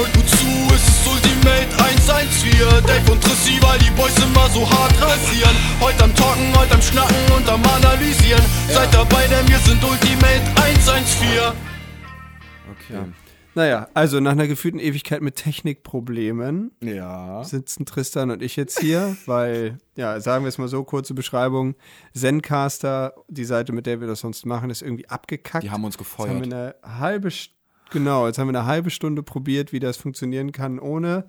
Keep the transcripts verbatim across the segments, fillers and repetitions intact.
Hört gut zu, es ist Ultimate eins eins vier. Dave und Trissi, weil die Boys immer so hart rasieren. Heute am Talken, heute am Schnacken und am Analysieren. Seid dabei, denn wir sind Ultimate eins eins vier. Okay. Ja. Naja, also nach einer gefühlten Ewigkeit mit Technikproblemen ja. sitzen Tristan und ich jetzt hier, weil, ja, sagen wir es mal so, kurze Beschreibung, Zencaster, die Seite, mit der wir das sonst machen, ist irgendwie abgekackt. Die haben uns gefeuert. Jetzt haben wir eine halbe, genau, jetzt haben wir eine halbe Stunde probiert, wie das funktionieren kann ohne.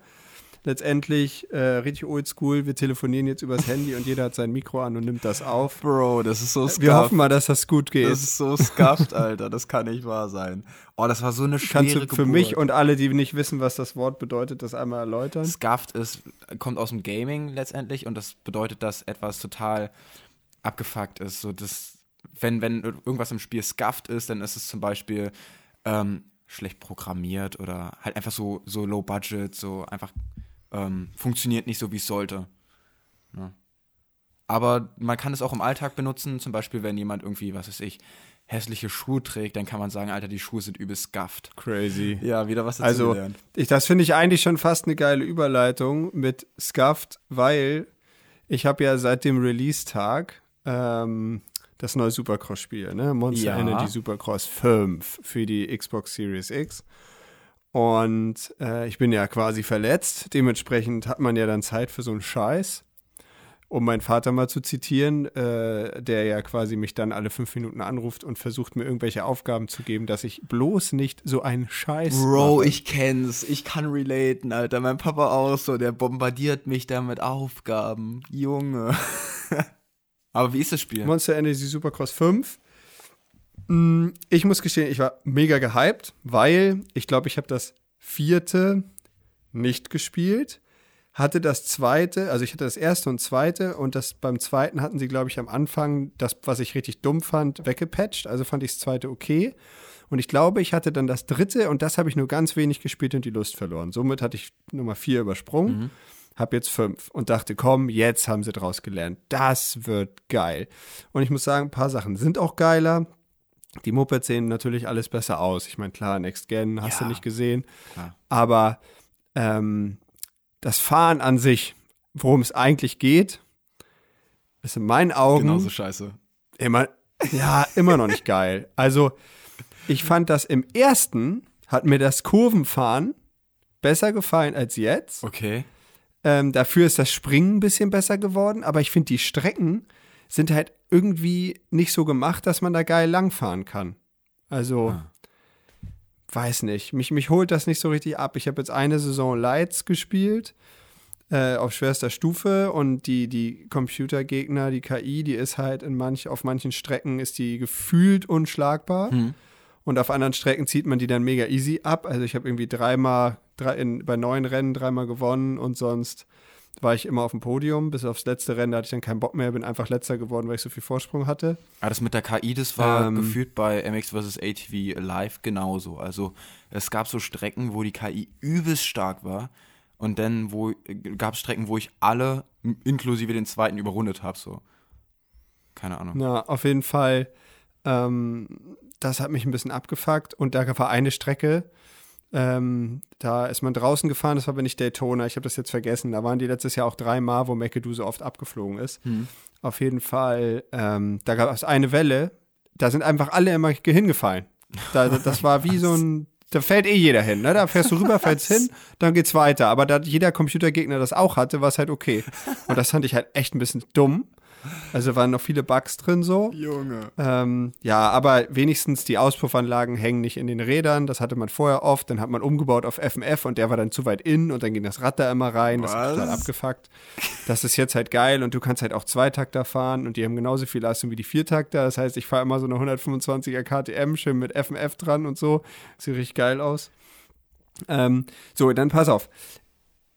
Letztendlich, äh, richtig oldschool, wir telefonieren jetzt übers Handy und jeder hat sein Mikro an und nimmt das auf. Bro, das ist so scuffed. Wir hoffen mal, dass das gut geht. Das ist so scuffed, Alter, das kann nicht wahr sein. Oh, das war so eine schwere Geburt. Kannst du für mich und alle, die nicht wissen, was das Wort bedeutet, das einmal erläutern? Scuffed ist, kommt aus dem Gaming letztendlich und das bedeutet, dass etwas total abgefuckt ist. So, das, wenn, wenn irgendwas im Spiel scuffed ist, dann ist es zum Beispiel ähm, schlecht programmiert oder halt einfach so, so low budget, so einfach... Ähm, funktioniert nicht so, wie es sollte. Ja. Aber man kann es auch im Alltag benutzen, zum Beispiel, wenn jemand irgendwie, was weiß ich, hässliche Schuhe trägt, dann kann man sagen, Alter, die Schuhe sind übel scuffed. Crazy. Ja, wieder was dazu also, gelernt. Also, das finde ich eigentlich schon fast eine geile Überleitung mit scuffed, weil ich habe ja seit dem Release-Tag ähm, das neue Supercross-Spiel, ne? Monster ja. Energy Supercross fünf für die Xbox Series X. Und äh, ich bin ja quasi verletzt, dementsprechend hat man ja dann Zeit für so einen Scheiß, um meinen Vater mal zu zitieren, äh, der ja quasi mich dann alle fünf Minuten anruft und versucht, mir irgendwelche Aufgaben zu geben, dass ich bloß nicht so einen Scheiß Bro, mache. Ich kenn's, ich kann relaten, Alter, mein Papa auch so, der bombardiert mich da mit Aufgaben, Junge. Aber wie ist das Spiel? Monster Energy Supercross fünf. Ich muss gestehen, ich war mega gehypt, weil ich glaube, ich habe das vierte nicht gespielt, hatte das zweite, also ich hatte das erste und zweite und das beim zweiten hatten sie, glaube ich, am Anfang das, was ich richtig dumm fand, weggepatcht, also fand ich das zweite okay und ich glaube, ich hatte dann das dritte und das habe ich nur ganz wenig gespielt und die Lust verloren. Somit hatte ich Nummer vier übersprungen, mhm. habe jetzt fünf und dachte, komm, jetzt haben sie draus gelernt, das wird geil. Und ich muss sagen, ein paar Sachen sind auch geiler. Die Mopeds sehen natürlich alles besser aus. Ich meine, klar, Next Gen hast ja, du nicht gesehen. Klar. Aber ähm, das Fahren an sich, worum es eigentlich geht, ist in meinen Augen genauso scheiße. Immer, ja, immer noch nicht geil. Also, ich fand das im ersten, hat mir das Kurvenfahren besser gefallen als jetzt. Okay. Ähm, dafür ist das Springen ein bisschen besser geworden. Aber ich finde, die Strecken sind halt irgendwie nicht so gemacht, dass man da geil langfahren kann. Also, ah. weiß nicht. Mich, mich holt das nicht so richtig ab. Ich habe jetzt eine Saison Lights gespielt, äh, auf schwerster Stufe und die, die Computergegner, die K I, die ist halt in manch, auf manchen Strecken ist die gefühlt unschlagbar hm. und auf anderen Strecken zieht man die dann mega easy ab. Also ich habe irgendwie dreimal, drei, in, bei neun Rennen dreimal gewonnen und sonst war ich immer auf dem Podium, bis aufs letzte Rennen, da hatte ich dann keinen Bock mehr, bin einfach letzter geworden, weil ich so viel Vorsprung hatte. Ah, das mit der K I, das war ähm, gefühlt bei M X versus. A T V live genauso. Also es gab so Strecken, wo die K I übelst stark war und dann wo gab es Strecken, wo ich alle, inklusive den zweiten, überrundet habe. So. Keine Ahnung. Na, auf jeden Fall, ähm, das hat mich ein bisschen abgefuckt und da war eine Strecke, Ähm, da ist man draußen gefahren, das war aber nicht Daytona, ich habe das jetzt vergessen, da waren die letztes Jahr auch dreimal, wo McAdoo so oft abgeflogen ist. Hm. Auf jeden Fall, ähm, da gab es eine Welle, da sind einfach alle immer hingefallen. Da, das war wie so ein, da fällt eh jeder hin, ne? Da fährst du rüber, fällst hin, dann geht's weiter. Aber da jeder Computergegner das auch hatte, war es halt okay. Und das fand ich halt echt ein bisschen dumm. Also waren noch viele Bugs drin so. Junge. Ähm, ja, aber wenigstens die Auspuffanlagen hängen nicht in den Rädern. Das hatte man vorher oft. Dann hat man umgebaut auf F M F und der war dann zu weit innen und dann ging das Rad da immer rein. Was? Das ist total abgefuckt. Das ist jetzt halt geil und du kannst halt auch Zweitakter fahren und die haben genauso viel Leistung wie die Viertakter. Das heißt, ich fahre immer so eine hundertfünfundzwanziger K T M, schön mit F M F dran und so. Sieht richtig geil aus. Ähm, so, dann pass auf.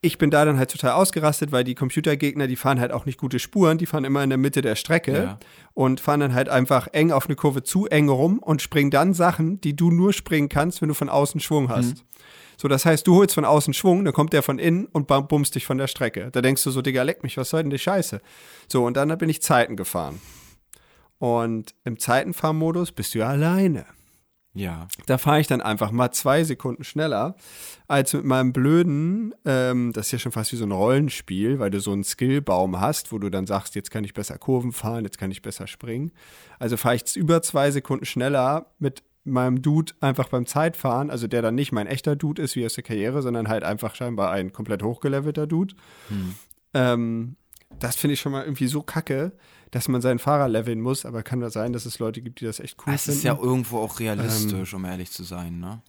Ich bin da dann halt total ausgerastet, weil die Computergegner, die fahren halt auch nicht gute Spuren, die fahren immer in der Mitte der Strecke ja. und fahren dann halt einfach eng auf eine Kurve zu eng rum und springen dann Sachen, die du nur springen kannst, wenn du von außen Schwung hast. Mhm. So, das heißt, du holst von außen Schwung, dann kommt der von innen und bummst dich von der Strecke. Da denkst du so, Digga, leck mich, was soll denn die Scheiße? So, und dann bin ich Zeiten gefahren. Und im Zeitenfahrmodus bist du ja alleine. Ja. Da fahre ich dann einfach mal zwei Sekunden schneller als mit meinem blöden, ähm, das ist ja schon fast wie so ein Rollenspiel, weil du so einen Skillbaum hast, wo du dann sagst, jetzt kann ich besser Kurven fahren, jetzt kann ich besser springen. Also fahre ich über zwei Sekunden schneller mit meinem Dude einfach beim Zeitfahren, also der dann nicht mein echter Dude ist, wie aus der Karriere, sondern halt einfach scheinbar ein komplett hochgelevelter Dude. Hm. Ähm, das finde ich schon mal irgendwie so kacke, dass man seinen Fahrer leveln muss, aber kann das sein, dass es Leute gibt, die das echt cool das finden? Das ist ja irgendwo auch realistisch, ähm, um ehrlich zu sein, ne?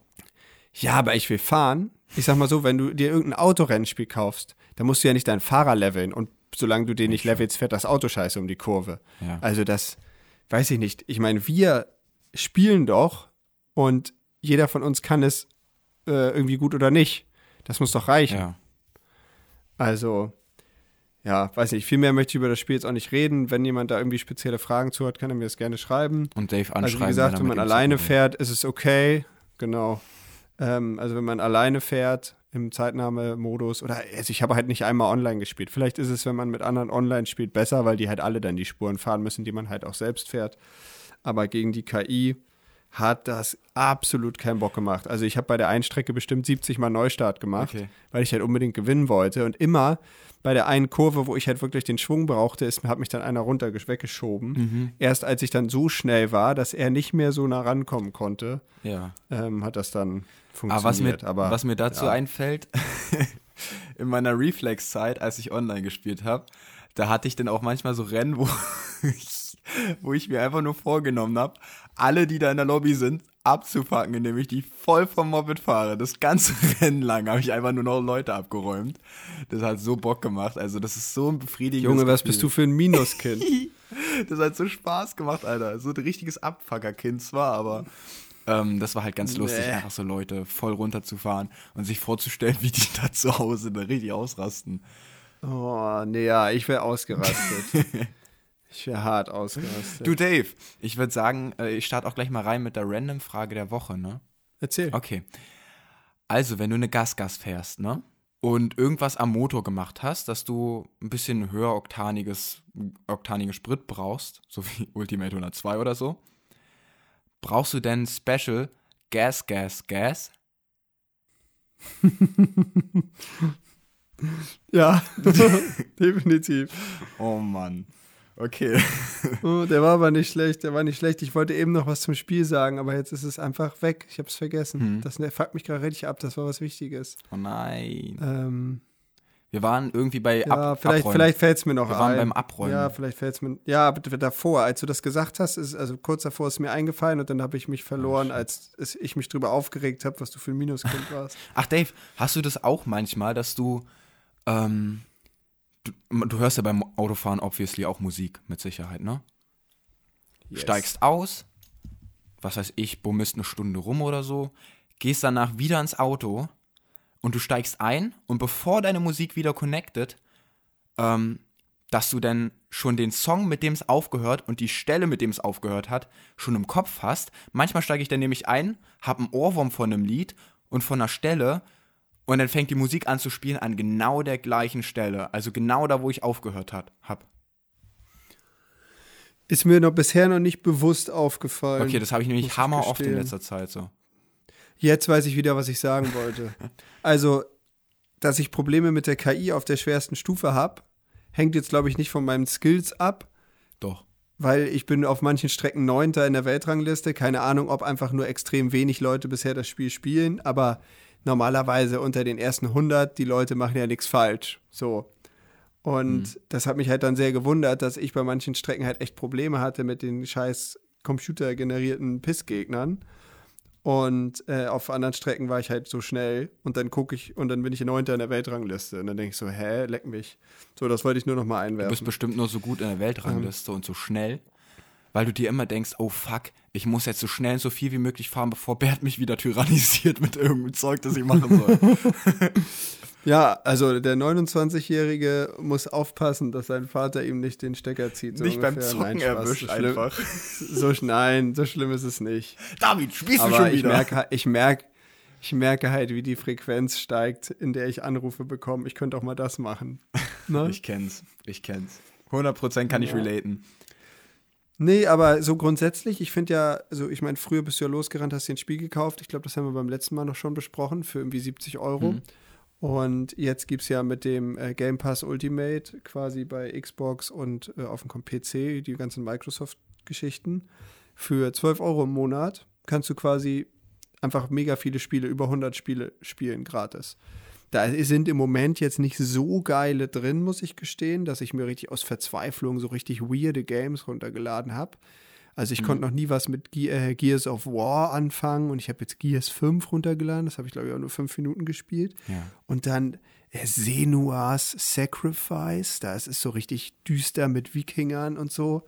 Ja, aber ich will fahren. Ich sag mal so, wenn du dir irgendein Autorennspiel kaufst, dann musst du ja nicht deinen Fahrer leveln und solange du den nicht levelst, fährt das Auto scheiße um die Kurve. Ja. Also das, weiß ich nicht. Ich meine, wir spielen doch und jeder von uns kann es äh, irgendwie gut oder nicht. Das muss doch reichen. Ja. Also, ja, weiß nicht, viel mehr möchte ich über das Spiel jetzt auch nicht reden. Wenn jemand da irgendwie spezielle Fragen zu hat, kann er mir das gerne schreiben. Und Dave anschreiben. Also wie gesagt, wenn man alleine fährt, ist es okay. Genau. Ähm, also wenn man alleine fährt im Zeitnahme-Modus oder also ich habe halt nicht einmal online gespielt. Vielleicht ist es, wenn man mit anderen online spielt, besser, weil die halt alle dann die Spuren fahren müssen, die man halt auch selbst fährt. Aber gegen die K I hat das absolut keinen Bock gemacht. Also ich habe bei der einen Strecke bestimmt siebzig Mal Neustart gemacht, okay, weil ich halt unbedingt gewinnen wollte. Und immer bei der einen Kurve, wo ich halt wirklich den Schwung brauchte, ist, hat mich dann einer runter weggeschoben. Mhm. Erst als ich dann so schnell war, dass er nicht mehr so nah rankommen konnte, ja, ähm, hat das dann funktioniert. Aber was mir, Aber, was mir dazu ja. einfällt, in meiner Reflex-Zeit, als ich online gespielt habe, da hatte ich dann auch manchmal so Rennen, wo ich, wo ich mir einfach nur vorgenommen habe, alle, die da in der Lobby sind, abzupacken, indem ich die voll vom Moped fahre. Das ganze Rennen lang habe ich einfach nur noch Leute abgeräumt. Das hat so Bock gemacht. Also das ist so ein befriedigendes Junge, Gefühl. Was bist du für ein Minuskind? Das hat so Spaß gemacht, Alter. So ein richtiges Abfuckerkind zwar, aber ähm, das war halt ganz lustig, nee. einfach so Leute voll runterzufahren und sich vorzustellen, wie die da zu Hause da richtig ausrasten. Oh, nee, ja, ich wäre ausgerastet. Ich wäre hart ausgerastet. Du, Dave, ich würde sagen, ich starte auch gleich mal rein mit der Random-Frage der Woche, ne? Erzähl. Okay. Also, wenn du eine Gas-Gas fährst, ne? Und irgendwas am Motor gemacht hast, dass du ein bisschen höher oktaniges, oktanige Sprit brauchst, so wie Ultimate hundertzwei oder so, brauchst du denn Special Gas, Gas, Gas? Ja, definitiv. Oh Mann. Okay. Oh, der war aber nicht schlecht, der war nicht schlecht. Ich wollte eben noch was zum Spiel sagen, aber jetzt ist es einfach weg. Ich hab's vergessen. Hm. Das fuckt mich gerade richtig ab, das war was Wichtiges. Oh nein. Ähm, Wir waren irgendwie bei ja, ab- vielleicht, Abräumen. Vielleicht fällt's mir noch Wir ein. Wir waren beim Abräumen. Ja, vielleicht fällt's mir Ja, davor, als du das gesagt hast, ist, also kurz davor ist mir eingefallen und dann habe ich mich verloren, oh, als ich mich drüber aufgeregt habe, was du für ein Minuskind warst. Ach Dave, hast du das auch manchmal, dass du Ähm, du, du hörst ja beim Autofahren obviously auch Musik, mit Sicherheit, ne? Yes. Steigst aus, was weiß ich, bummst eine Stunde rum oder so, gehst danach wieder ins Auto und du steigst ein und bevor deine Musik wieder connected, ähm, dass du dann schon den Song, mit dem es aufgehört und die Stelle, mit dem es aufgehört hat, schon im Kopf hast. Manchmal steige ich dann nämlich ein, hab einen Ohrwurm von einem Lied und von einer Stelle. Und dann fängt die Musik an zu spielen an genau der gleichen Stelle. Also genau da, wo ich aufgehört habe. Ist mir noch bisher noch nicht bewusst aufgefallen. Okay, das habe ich nämlich hammer oft in letzter Zeit so. Jetzt weiß ich wieder, was ich sagen wollte. Also, dass ich Probleme mit der K I auf der schwersten Stufe habe, hängt jetzt, glaube ich, nicht von meinen Skills ab. Doch. Weil ich bin auf manchen Strecken Neunter in der Weltrangliste. Keine Ahnung, ob einfach nur extrem wenig Leute bisher das Spiel spielen, aber normalerweise unter den ersten hundert, die Leute machen ja nichts falsch, so. Und mhm. das hat mich halt dann sehr gewundert, dass ich bei manchen Strecken halt echt Probleme hatte mit den scheiß computergenerierten Pissgegnern. Und äh, auf anderen Strecken war ich halt so schnell und dann gucke ich und dann bin ich in neunter in der Weltrangliste. Und dann denke ich so, hä, leck mich. So, das wollte ich nur noch mal einwerfen. Du bist bestimmt nur so gut in der Weltrangliste mhm. und so schnell, weil du dir immer denkst, oh fuck, ich muss jetzt so schnell und so viel wie möglich fahren, bevor Bert mich wieder tyrannisiert mit irgendeinem Zeug, das ich machen soll. Ja, also der neunundzwanzigjährige muss aufpassen, dass sein Vater ihm nicht den Stecker zieht. So nicht ungefähr. Beim Zocken nein, erwischt so schlimm, einfach. So, nein, so schlimm ist es nicht. David, spielst Aber du schon ich wieder? Merke, ich, merke, ich merke halt, wie die Frequenz steigt, in der ich Anrufe bekomme. Ich könnte auch mal das machen. Ne? Ich kenn's, ich kenn's. hundert Prozent kann ja. ich relaten. Nee, aber so grundsätzlich, ich finde ja, also ich meine, früher bist du ja losgerannt, hast dir ein Spiel gekauft. Ich glaube, das haben wir beim letzten Mal noch schon besprochen, für irgendwie siebzig Euro. Mhm. Und jetzt gibt es ja mit dem äh, Game Pass Ultimate quasi bei Xbox und äh, auf dem P C die ganzen Microsoft-Geschichten. Für zwölf Euro im Monat kannst du quasi einfach mega viele Spiele, über hundert Spiele spielen gratis. Da sind im Moment jetzt nicht so geile drin, muss ich gestehen, dass ich mir richtig aus Verzweiflung so richtig weirde Games runtergeladen habe. Also ich mhm. konnte noch nie was mit Ge- äh, Gears of War anfangen und ich habe jetzt Gears fünf runtergeladen. Das habe ich, glaube ich, auch nur fünf Minuten gespielt. Ja. Und dann äh, Senua's Sacrifice, da ist es so richtig düster mit Wikingern und so.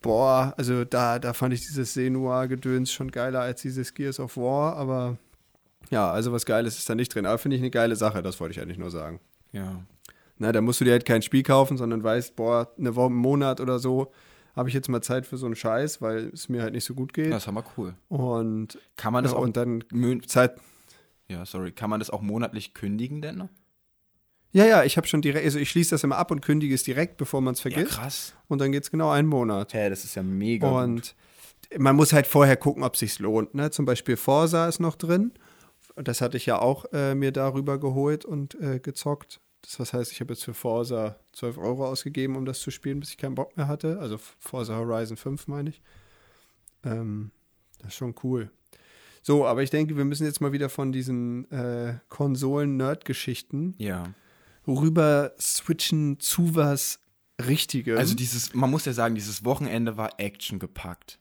Boah, also da, da fand ich dieses Senua-Gedöns schon geiler als dieses Gears of War, aber ja, also was Geiles ist da nicht drin. Aber finde ich eine geile Sache, das wollte ich eigentlich nur sagen. Ja. Na, da musst du dir halt kein Spiel kaufen, sondern weißt, boah, eine Woche, einen Monat oder so habe ich jetzt mal Zeit für so einen Scheiß, weil es mir halt nicht so gut geht. Das ist aber cool. Und kann man das ja, auch und dann mön- Zeit. Ja, sorry, kann man das auch monatlich kündigen denn? Ja, ja, ich habe schon direkt, also ich schließe das immer ab und kündige es direkt, bevor man es vergisst. Ja, krass. Und dann geht's genau einen Monat. Hä, hey, das ist ja mega. Und gut. Man muss halt vorher gucken, ob es sich lohnt. Ne? Zum Beispiel Forza ist noch drin. Das hatte ich ja auch äh, mir darüber geholt und äh, gezockt. Das was heißt, ich habe jetzt für Forza zwölf Euro ausgegeben, um das zu spielen, bis ich keinen Bock mehr hatte. Also Forza Horizon fünf meine ich. Ähm, das ist schon cool. So, aber ich denke, wir müssen jetzt mal wieder von diesen äh, Konsolen-Nerd-Geschichten ja. rüber switchen zu was Richtigem. Also dieses, man muss ja sagen, dieses Wochenende war Action gepackt.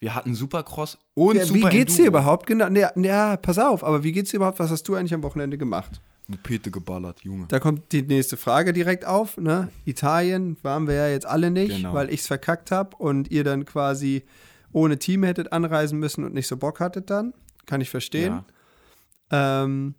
Wir hatten Supercross und ja, Super Wie geht's dir überhaupt? Genau, ne, ja, pass auf, aber wie geht's dir überhaupt? Was hast du eigentlich am Wochenende gemacht? Pete geballert, Junge. Da kommt die nächste Frage direkt auf, ne? Italien waren wir ja jetzt alle nicht, genau. Weil ich's verkackt habe und ihr dann quasi ohne Team hättet anreisen müssen und nicht so Bock hattet dann. Kann ich verstehen. Ja. Ähm,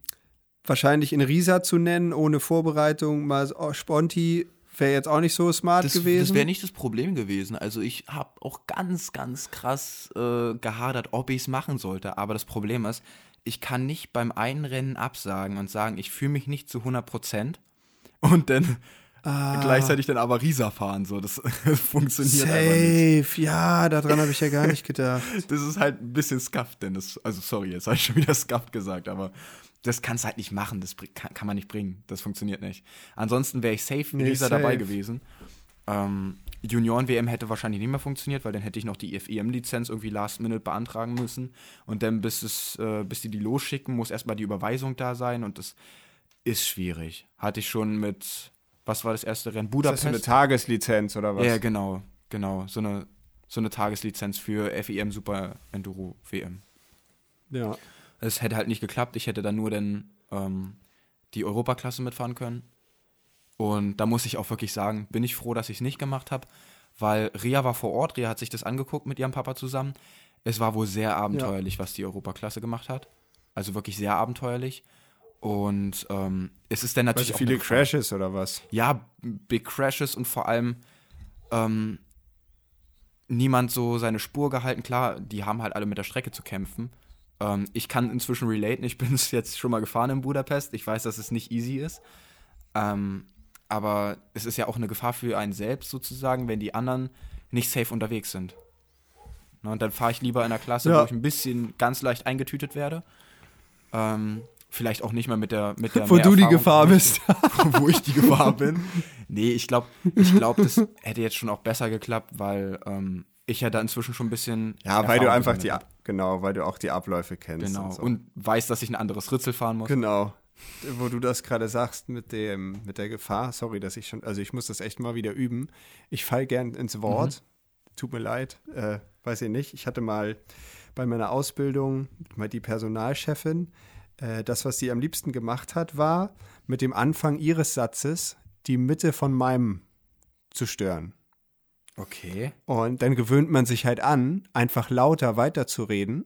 wahrscheinlich in Riesa zu nennen, ohne Vorbereitung, mal oh, Sponti. Wäre jetzt auch nicht so smart das, gewesen. Das wäre nicht das Problem gewesen. Also ich habe auch ganz, ganz krass äh, gehadert, ob ich es machen sollte. Aber das Problem ist, ich kann nicht beim einen Rennen absagen und sagen, ich fühle mich nicht zu hundert Prozent und dann ah. gleichzeitig dann aber Riesa fahren. So, das funktioniert einfach nicht. Safe, ja, daran habe ich ja gar nicht gedacht. Das ist halt ein bisschen scuffed, denn das, also sorry, jetzt habe ich schon wieder scuffed gesagt, aber das kannst du halt nicht machen, das kann, kann man nicht bringen, das funktioniert nicht. Ansonsten wäre ich safe in Riesa dabei gewesen. Ähm, Junioren-W M hätte wahrscheinlich nicht mehr funktioniert, weil dann hätte ich noch die F E M-Lizenz irgendwie last minute beantragen müssen und dann bis, es, äh, bis die die losschicken, muss erstmal die Überweisung da sein und das ist schwierig. Hatte ich schon mit, was war das erste Rennen? Budapest. Ist das eine Tageslizenz oder was? Ja, genau, genau, so eine, so eine Tageslizenz für F E M Super Enduro W M. Ja. Es hätte halt nicht geklappt. Ich hätte dann nur dann ähm, die Europaklasse mitfahren können. Und da muss ich auch wirklich sagen, bin ich froh, dass ich es nicht gemacht habe, weil Ria war vor Ort. Ria hat sich das angeguckt mit ihrem Papa zusammen. Es war wohl sehr abenteuerlich, ja. was die Europaklasse gemacht hat. Also wirklich sehr abenteuerlich. Und ähm, es ist dann natürlich. Weißt du, viele Crashes oder was? Ja, Big Crashes und vor allem ähm, niemand so seine Spur gehalten. Klar, die haben halt alle mit der Strecke zu kämpfen. Ähm, ich kann inzwischen relaten, ich bin es jetzt schon mal gefahren in Budapest, ich weiß, dass es nicht easy ist, ähm, aber es ist ja auch eine Gefahr für einen selbst sozusagen, wenn die anderen nicht safe unterwegs sind. Ne, und dann fahre ich lieber in einer Klasse, ja. wo ich ein bisschen ganz leicht eingetütet werde, ähm, vielleicht auch nicht mal mit der mit der Wo du die Gefahr bist. Wo ich die Gefahr bin. Nee, ich glaube, ich glaub, das hätte jetzt schon auch besser geklappt, weil ähm, ich ja da inzwischen schon ein bisschen Ja, Erfahrung weil du einfach die hab. Genau, weil du auch die Abläufe kennst. Genau, und, so. Und weißt, dass ich ein anderes Ritzel fahren muss. Genau, wo du das gerade sagst mit dem mit der Gefahr. Sorry, dass ich schon, also ich muss das echt mal wieder üben. Ich falle gern ins Wort. Mhm. Tut mir leid, äh, weiß ich nicht. Ich hatte mal bei meiner Ausbildung mal die Personalchefin. Äh, das, was sie am liebsten gemacht hat, war, mit dem Anfang ihres Satzes die Mitte von meinem zu stören. Okay. Und dann gewöhnt man sich halt an, einfach lauter weiterzureden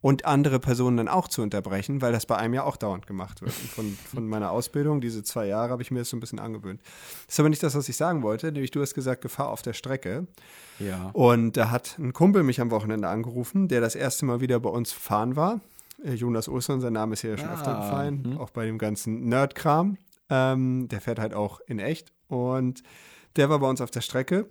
und andere Personen dann auch zu unterbrechen, weil das bei einem ja auch dauernd gemacht wird. Von, von meiner Ausbildung, diese zwei Jahre, habe ich mir das so ein bisschen angewöhnt. Das ist aber nicht das, was ich sagen wollte, nämlich du hast gesagt, Gefahr auf der Strecke. Ja. Und da hat ein Kumpel mich am Wochenende angerufen, der das erste Mal wieder bei uns fahren war. Jonas Olsson, sein Name ist hier ja schon ah. öfter gefallen, hm. auch bei dem ganzen Nerd-Kram. Ähm, der fährt halt auch in echt und der war bei uns auf der Strecke.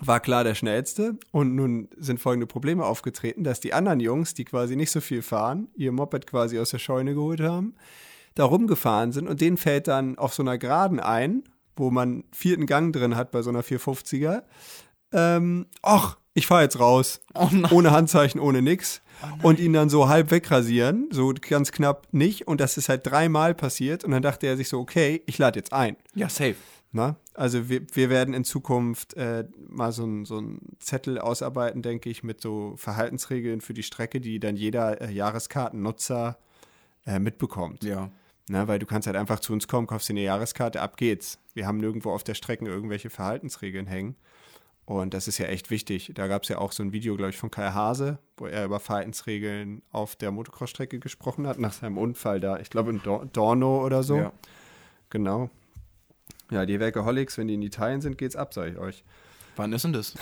war klar der Schnellste. Und nun sind folgende Probleme aufgetreten, dass die anderen Jungs, die quasi nicht so viel fahren, ihr Moped quasi aus der Scheune geholt haben, da rumgefahren sind und denen fällt dann auf so einer Geraden ein, wo man vierten Gang drin hat bei so einer vierhundertfünfziger, ähm, ach, ich fahre jetzt raus, oh ohne Handzeichen, ohne nix, oh und ihn dann so halb wegrasieren, so ganz knapp nicht, und das ist halt dreimal passiert und dann dachte er sich so, okay, ich lade jetzt ein. Ja, safe. Na? Also wir, wir werden in Zukunft äh, mal so einen so einen Zettel ausarbeiten, denke ich, mit so Verhaltensregeln für die Strecke, die dann jeder äh, Jahreskartennutzer äh, mitbekommt. Ja. Na, weil du kannst halt einfach zu uns kommen, kaufst dir eine Jahreskarte, ab geht's. Wir haben nirgendwo auf der Strecke irgendwelche Verhaltensregeln hängen. Und das ist ja echt wichtig. Da gab es ja auch so ein Video, glaube ich, von Kai Hase, wo er über Verhaltensregeln auf der Motocross-Strecke gesprochen hat, nach seinem Unfall da. Ich glaube in Dor- Dorno oder so. Ja. Genau. Ja, die Workaholics, wenn die in Italien sind, geht's ab, sage ich euch. Wann ist denn das?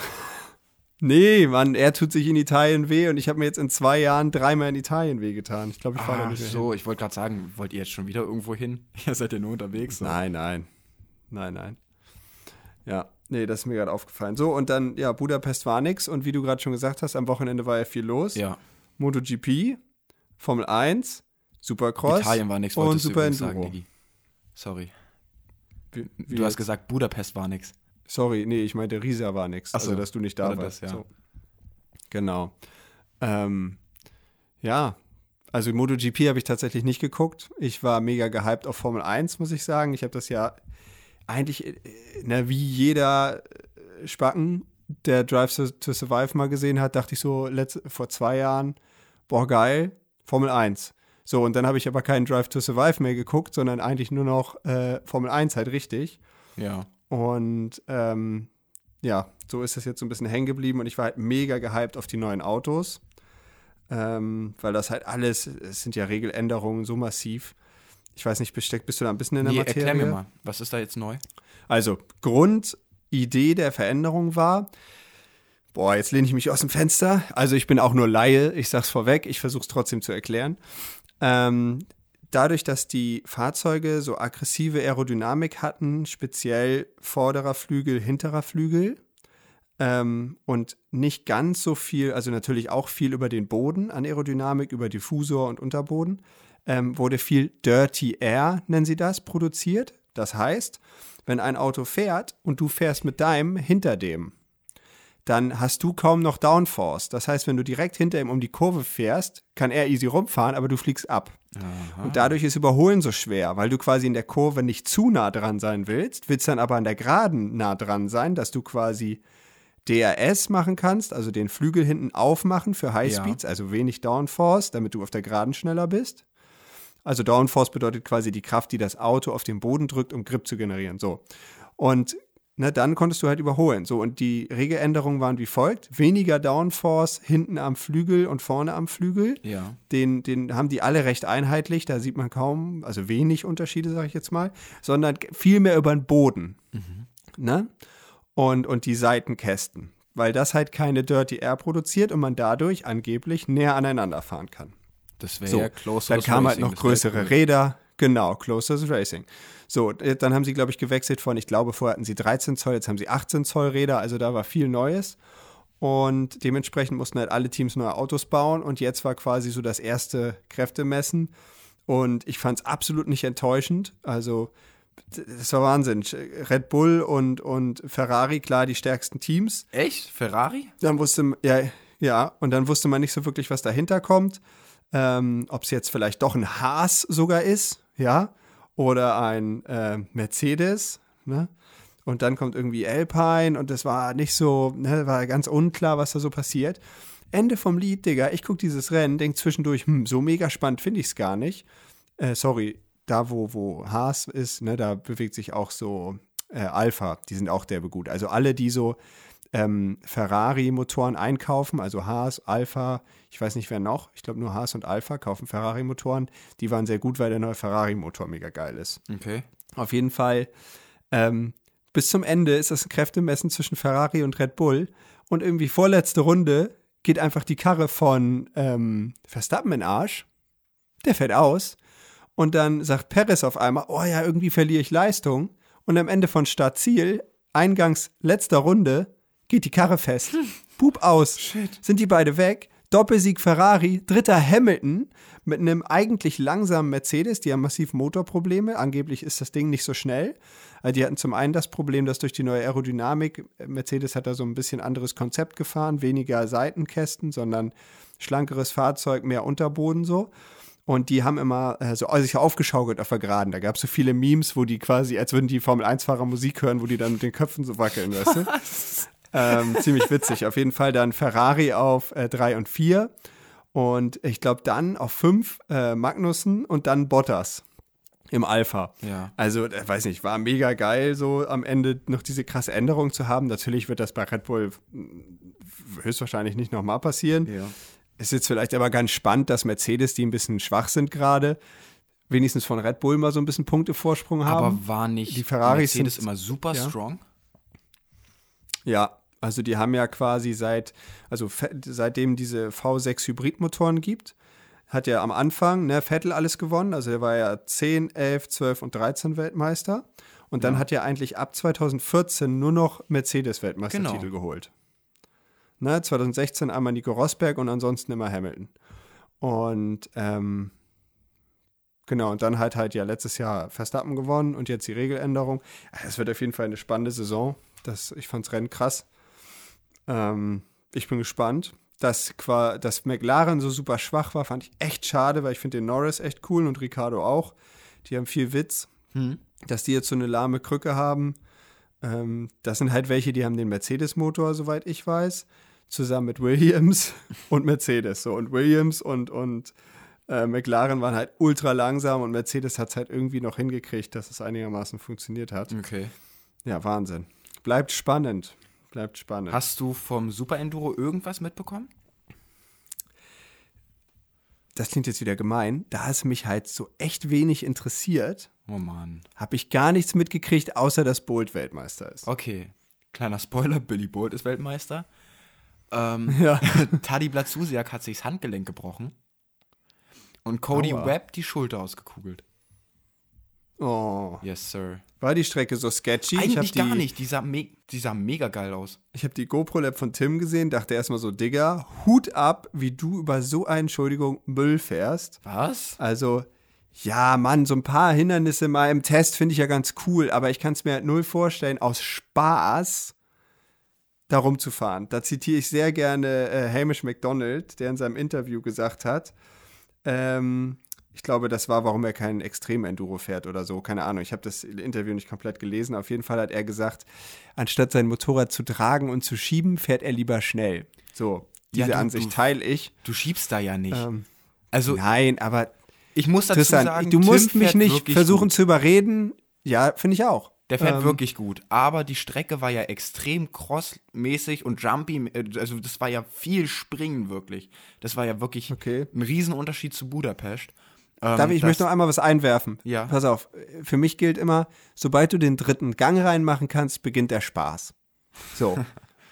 Nee, Mann, er tut sich in Italien weh und ich habe mir jetzt in zwei Jahren dreimal in Italien wehgetan. Ich glaube, ich fahre ah, da nicht so, hin. Ich wollte gerade sagen, wollt ihr jetzt schon wieder irgendwo hin? Ja, seid ihr nur unterwegs? So. Nein, nein. Nein, nein. Ja, nee, das ist mir gerade aufgefallen. So, und dann, ja, Budapest war nix und wie du gerade schon gesagt hast, am Wochenende war ja viel los. Ja. MotoGP, Formel eins, Supercross. Italien war nix, wolltest du übrigens sagen, Digi. Sorry. Wie, wie du hast gesagt, Budapest war nix. Sorry, nee, ich meinte, Riesa war nix. Also, so, dass du nicht da warst. Das, ja. So. Genau. Ähm, ja, also MotoGP habe ich tatsächlich nicht geguckt. Ich war mega gehypt auf Formel eins, muss ich sagen. Ich habe das ja eigentlich, na, wie jeder Spacken, der Drive to Survive mal gesehen hat, dachte ich so letzt, vor zwei Jahren, boah, geil, Formel eins. So, und dann habe ich aber keinen Drive to Survive mehr geguckt, sondern eigentlich nur noch äh, Formel eins halt richtig. Ja. Und ähm, ja, so ist das jetzt so ein bisschen hängen geblieben und ich war halt mega gehypt auf die neuen Autos, ähm, weil das halt alles, es sind ja Regeländerungen so massiv. Ich weiß nicht, bist du da ein bisschen in der nee, Materie? Erklär mir mal, was ist da jetzt neu? Also, Grundidee der Veränderung war, boah, jetzt lehne ich mich aus dem Fenster, also ich bin auch nur Laie, ich sag's vorweg, ich versuch's trotzdem zu erklären. Ähm, Dadurch, dass die Fahrzeuge so aggressive Aerodynamik hatten, speziell vorderer Flügel, hinterer Flügel, ähm, und nicht ganz so viel, also natürlich auch viel über den Boden an Aerodynamik, über Diffusor und Unterboden, ähm, wurde viel Dirty Air, nennen sie das, produziert. Das heißt, wenn ein Auto fährt und du fährst mit deinem hinter dem, dann hast du kaum noch Downforce. Das heißt, wenn du direkt hinter ihm um die Kurve fährst, kann er easy rumfahren, aber du fliegst ab. Aha. Und dadurch ist Überholen so schwer, weil du quasi in der Kurve nicht zu nah dran sein willst, willst dann aber an der Geraden nah dran sein, dass du quasi D R S machen kannst, also den Flügel hinten aufmachen für Highspeeds, ja, also wenig Downforce, damit du auf der Geraden schneller bist. Also Downforce bedeutet quasi die Kraft, die das Auto auf den Boden drückt, um Grip zu generieren. So. Und Ne, dann konntest du halt überholen. So, und die Regeländerungen waren wie folgt: weniger Downforce hinten am Flügel und vorne am Flügel. Ja. Den, den haben die alle recht einheitlich, da sieht man kaum, also wenig Unterschiede, sage ich jetzt mal, sondern viel mehr über den Boden. Mhm. Ne? Und, und die Seitenkästen, weil das halt keine Dirty Air produziert und man dadurch angeblich näher aneinander fahren kann. Das wäre so, ja close. Dann kamen halt noch größere cool. Räder. Genau, Closest Racing. So, dann haben sie, glaube ich, gewechselt von, ich glaube, vorher hatten sie dreizehn Zoll, jetzt haben sie achtzehn Zoll Räder, also da war viel Neues. Und dementsprechend mussten halt alle Teams neue Autos bauen und jetzt war quasi so das erste Kräftemessen. Und ich fand es absolut nicht enttäuschend. Also, das war Wahnsinn. Red Bull und, und Ferrari, klar, die stärksten Teams. Echt? Ferrari? Dann wusste, ja, ja, und dann wusste man nicht so wirklich, was dahinter kommt. Ähm, ob es jetzt vielleicht doch ein Haas sogar ist. Ja, oder ein äh, Mercedes, ne? Und dann kommt irgendwie Alpine und das war nicht so, ne, war ganz unklar, was da so passiert. Ende vom Lied, Digga, ich gucke dieses Rennen, denke zwischendurch, hm, so mega spannend finde ich es gar nicht. Äh, sorry, da wo, wo Haas ist, ne, da bewegt sich auch so äh, Alpha, die sind auch derbe gut. Also alle, die so ähm, Ferrari-Motoren einkaufen, also Haas, Alpha, ich weiß nicht, wer noch, ich glaube nur Haas und Alpha kaufen Ferrari-Motoren. Die waren sehr gut, weil der neue Ferrari-Motor mega geil ist. Okay. Auf jeden Fall, ähm, bis zum Ende ist das ein Kräftemessen zwischen Ferrari und Red Bull. Und irgendwie vorletzte Runde geht einfach die Karre von ähm, Verstappen in den Arsch. Der fährt aus. Und dann sagt Perez auf einmal, oh ja, irgendwie verliere ich Leistung. Und am Ende von Start-Ziel, eingangs letzter Runde, geht die Karre fest. Pup aus. Shit. Sind die beide weg. Doppelsieg Ferrari, dritter Hamilton mit einem eigentlich langsamen Mercedes, die haben massiv Motorprobleme, angeblich ist das Ding nicht so schnell. Die hatten zum einen das Problem, dass durch die neue Aerodynamik, Mercedes hat da so ein bisschen anderes Konzept gefahren, weniger Seitenkästen, sondern schlankeres Fahrzeug, mehr Unterboden so. Und die haben immer äh, so sich aufgeschaukelt auf der Geraden. Da gab es so viele Memes, wo die quasi, als würden die Formel eins Fahrer Musik hören, wo die dann mit den Köpfen so wackeln, weißt du? ähm, ziemlich witzig. Auf jeden Fall dann Ferrari auf drei und vier. Und ich glaube dann auf fünf äh, Magnussen und dann Bottas im Alpha. Ja. Also, äh, weiß nicht, war mega geil, so am Ende noch diese krasse Änderung zu haben. Natürlich wird das bei Red Bull höchstwahrscheinlich nicht nochmal passieren. Ja. Ist jetzt vielleicht aber ganz spannend, dass Mercedes, die ein bisschen schwach sind gerade, wenigstens von Red Bull mal so ein bisschen Punktevorsprung haben. Aber war nicht die Ferraris Mercedes sind, immer super ja. strong? Ja, also die haben ja quasi seit, also seitdem diese V sechs Hybridmotoren gibt, hat ja am Anfang ne, Vettel alles gewonnen. Also er war ja zehn, elf, zwölf und dreizehn Weltmeister. Und dann ja. hat ja eigentlich ab zweitausendvierzehn nur noch Mercedes Weltmeistertitel genau. geholt. Ne, zweitausendsechzehn einmal Nico Rosberg und ansonsten immer Hamilton. Und ähm, genau, und dann halt halt ja letztes Jahr Verstappen gewonnen und jetzt die Regeländerung. Es wird auf jeden Fall eine spannende Saison. Das, ich fand's Rennen krass. Ähm, ich bin gespannt. Dass, dass McLaren so super schwach war, fand ich echt schade, weil ich finde den Norris echt cool und Ricciardo auch. Die haben viel Witz. Hm. Dass die jetzt so eine lahme Krücke haben. Ähm, das sind halt welche, die haben den Mercedes-Motor, soweit ich weiß. Zusammen mit Williams und Mercedes. So. Und Williams und, und äh, McLaren waren halt ultra langsam und Mercedes hat es halt irgendwie noch hingekriegt, dass es einigermaßen funktioniert hat. Okay. Ja, Wahnsinn. Bleibt spannend. Bleibt spannend. Hast du vom Super-Enduro irgendwas mitbekommen? Das klingt jetzt wieder gemein. Da es mich halt so echt wenig interessiert, oh Mann. Habe ich gar nichts mitgekriegt, außer dass Bolt Weltmeister ist. Okay. Kleiner Spoiler, Billy Bolt ist Weltmeister. Ähm, ja. Tadej Blazusiak hat sich das Handgelenk gebrochen. Und Cody Aua. Webb die Schulter ausgekugelt. Oh. Yes, sir. War die Strecke so sketchy? Eigentlich ich hab die, gar nicht. Die sah, me- die sah mega geil aus. Ich habe die GoPro-Lab von Tim gesehen, dachte erstmal so, Digga, Hut ab, wie du über so eine Entschuldigung Müll fährst. Was? Also, ja, Mann, so ein paar Hindernisse mal im Test finde ich ja ganz cool, aber ich kann es mir halt null vorstellen, aus Spaß da rumzufahren. Da zitiere ich sehr gerne äh, Hamish McDonald, der in seinem Interview gesagt hat, ähm, ich glaube, das war, warum er kein Extrem-Enduro fährt oder so. Keine Ahnung, ich habe das Interview nicht komplett gelesen. Auf jeden Fall hat er gesagt, anstatt sein Motorrad zu tragen und zu schieben, fährt er lieber schnell. So, diese ja, du, Ansicht teile ich. Du schiebst da ja nicht. Ähm, also, nein, aber ich muss dazu sagen, du Tim musst mich nicht versuchen gut. zu überreden. Ja, finde ich auch. Der fährt ähm, wirklich gut, aber die Strecke war ja extrem crossmäßig und jumpy, also das war ja viel Springen wirklich. Das war ja wirklich okay. ein Riesenunterschied zu Budapest. Ähm, Darf ich, ich möchte noch einmal was einwerfen. Ja. Pass auf, für mich gilt immer, sobald du den dritten Gang reinmachen kannst, beginnt der Spaß. So.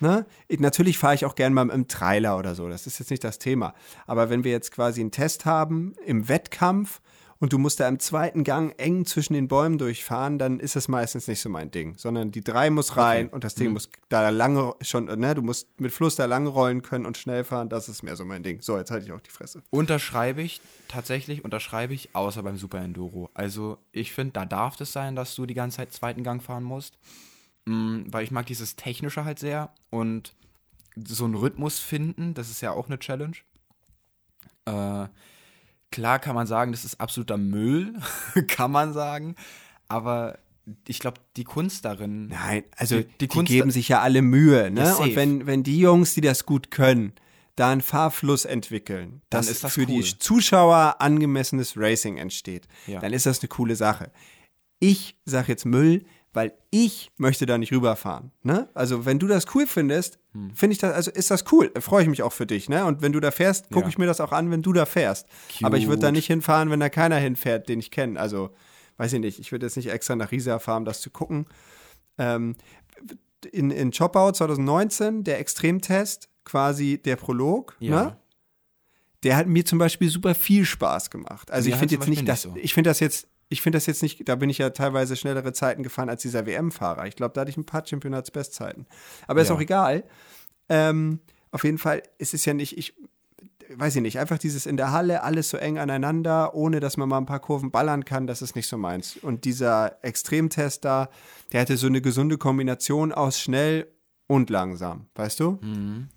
Ne? Ich, natürlich fahre ich auch gerne mal im Trailer oder so, das ist jetzt nicht das Thema. Aber wenn wir jetzt quasi einen Test haben im Wettkampf und du musst da im zweiten Gang eng zwischen den Bäumen durchfahren, dann ist das meistens nicht so mein Ding. Sondern die drei muss rein okay. und das Ding mhm. muss da lange schon, ne, du musst mit Fluss da lang rollen können und schnell fahren, das ist mehr so mein Ding. So, jetzt halte ich auch die Fresse. Unterschreibe ich, tatsächlich unterschreibe ich, außer beim Super Enduro. Also ich finde, da darf es sein, dass du die ganze Zeit zweiten Gang fahren musst. Weil ich mag dieses Technische halt sehr und so einen Rhythmus finden, das ist ja auch eine Challenge. Äh, klar kann man sagen, das ist absoluter Müll, kann man sagen, aber ich glaube, die Kunst darin... Nein, also die, die, die Kunst geben da- sich ja alle Mühe, ne? Ja, und wenn, wenn die Jungs, die das gut können, da einen Fahrfluss entwickeln, dann dass ist das für cool. die Zuschauer angemessenes Racing entsteht, ja. dann ist das eine coole Sache. Ich sage jetzt Müll, weil ich möchte da nicht rüberfahren, ne? Also, wenn du das cool findest, finde ich das, also ist das cool, freue ich mich auch für dich, ne? Und wenn du da fährst, gucke ja. ich mir das auch an, wenn du da fährst. Cute. Aber ich würde da nicht hinfahren, wenn da keiner hinfährt, den ich kenne. Also, weiß ich nicht, ich würde jetzt nicht extra nach Riesa fahren, um das zu gucken. Ähm, in, in Chopau zweitausendneunzehn, der Extremtest, quasi der Prolog, ja. ne? Der hat mir zum Beispiel super viel Spaß gemacht. Also, ja, ich finde jetzt nicht, dass, so. ich finde das jetzt ich finde das jetzt nicht, da bin ich ja teilweise schnellere Zeiten gefahren als dieser W M-Fahrer. Ich glaube, da hatte ich ein paar Championatsbestzeiten. Aber ja. Ist auch egal. Ähm, auf jeden Fall, es ist ja nicht, ich weiß ich nicht, einfach dieses in der Halle, alles so eng aneinander, ohne dass man mal ein paar Kurven ballern kann, das ist nicht so meins. Und dieser Extremtest da, der hatte so eine gesunde Kombination aus schnell und langsam, weißt du? Mhm.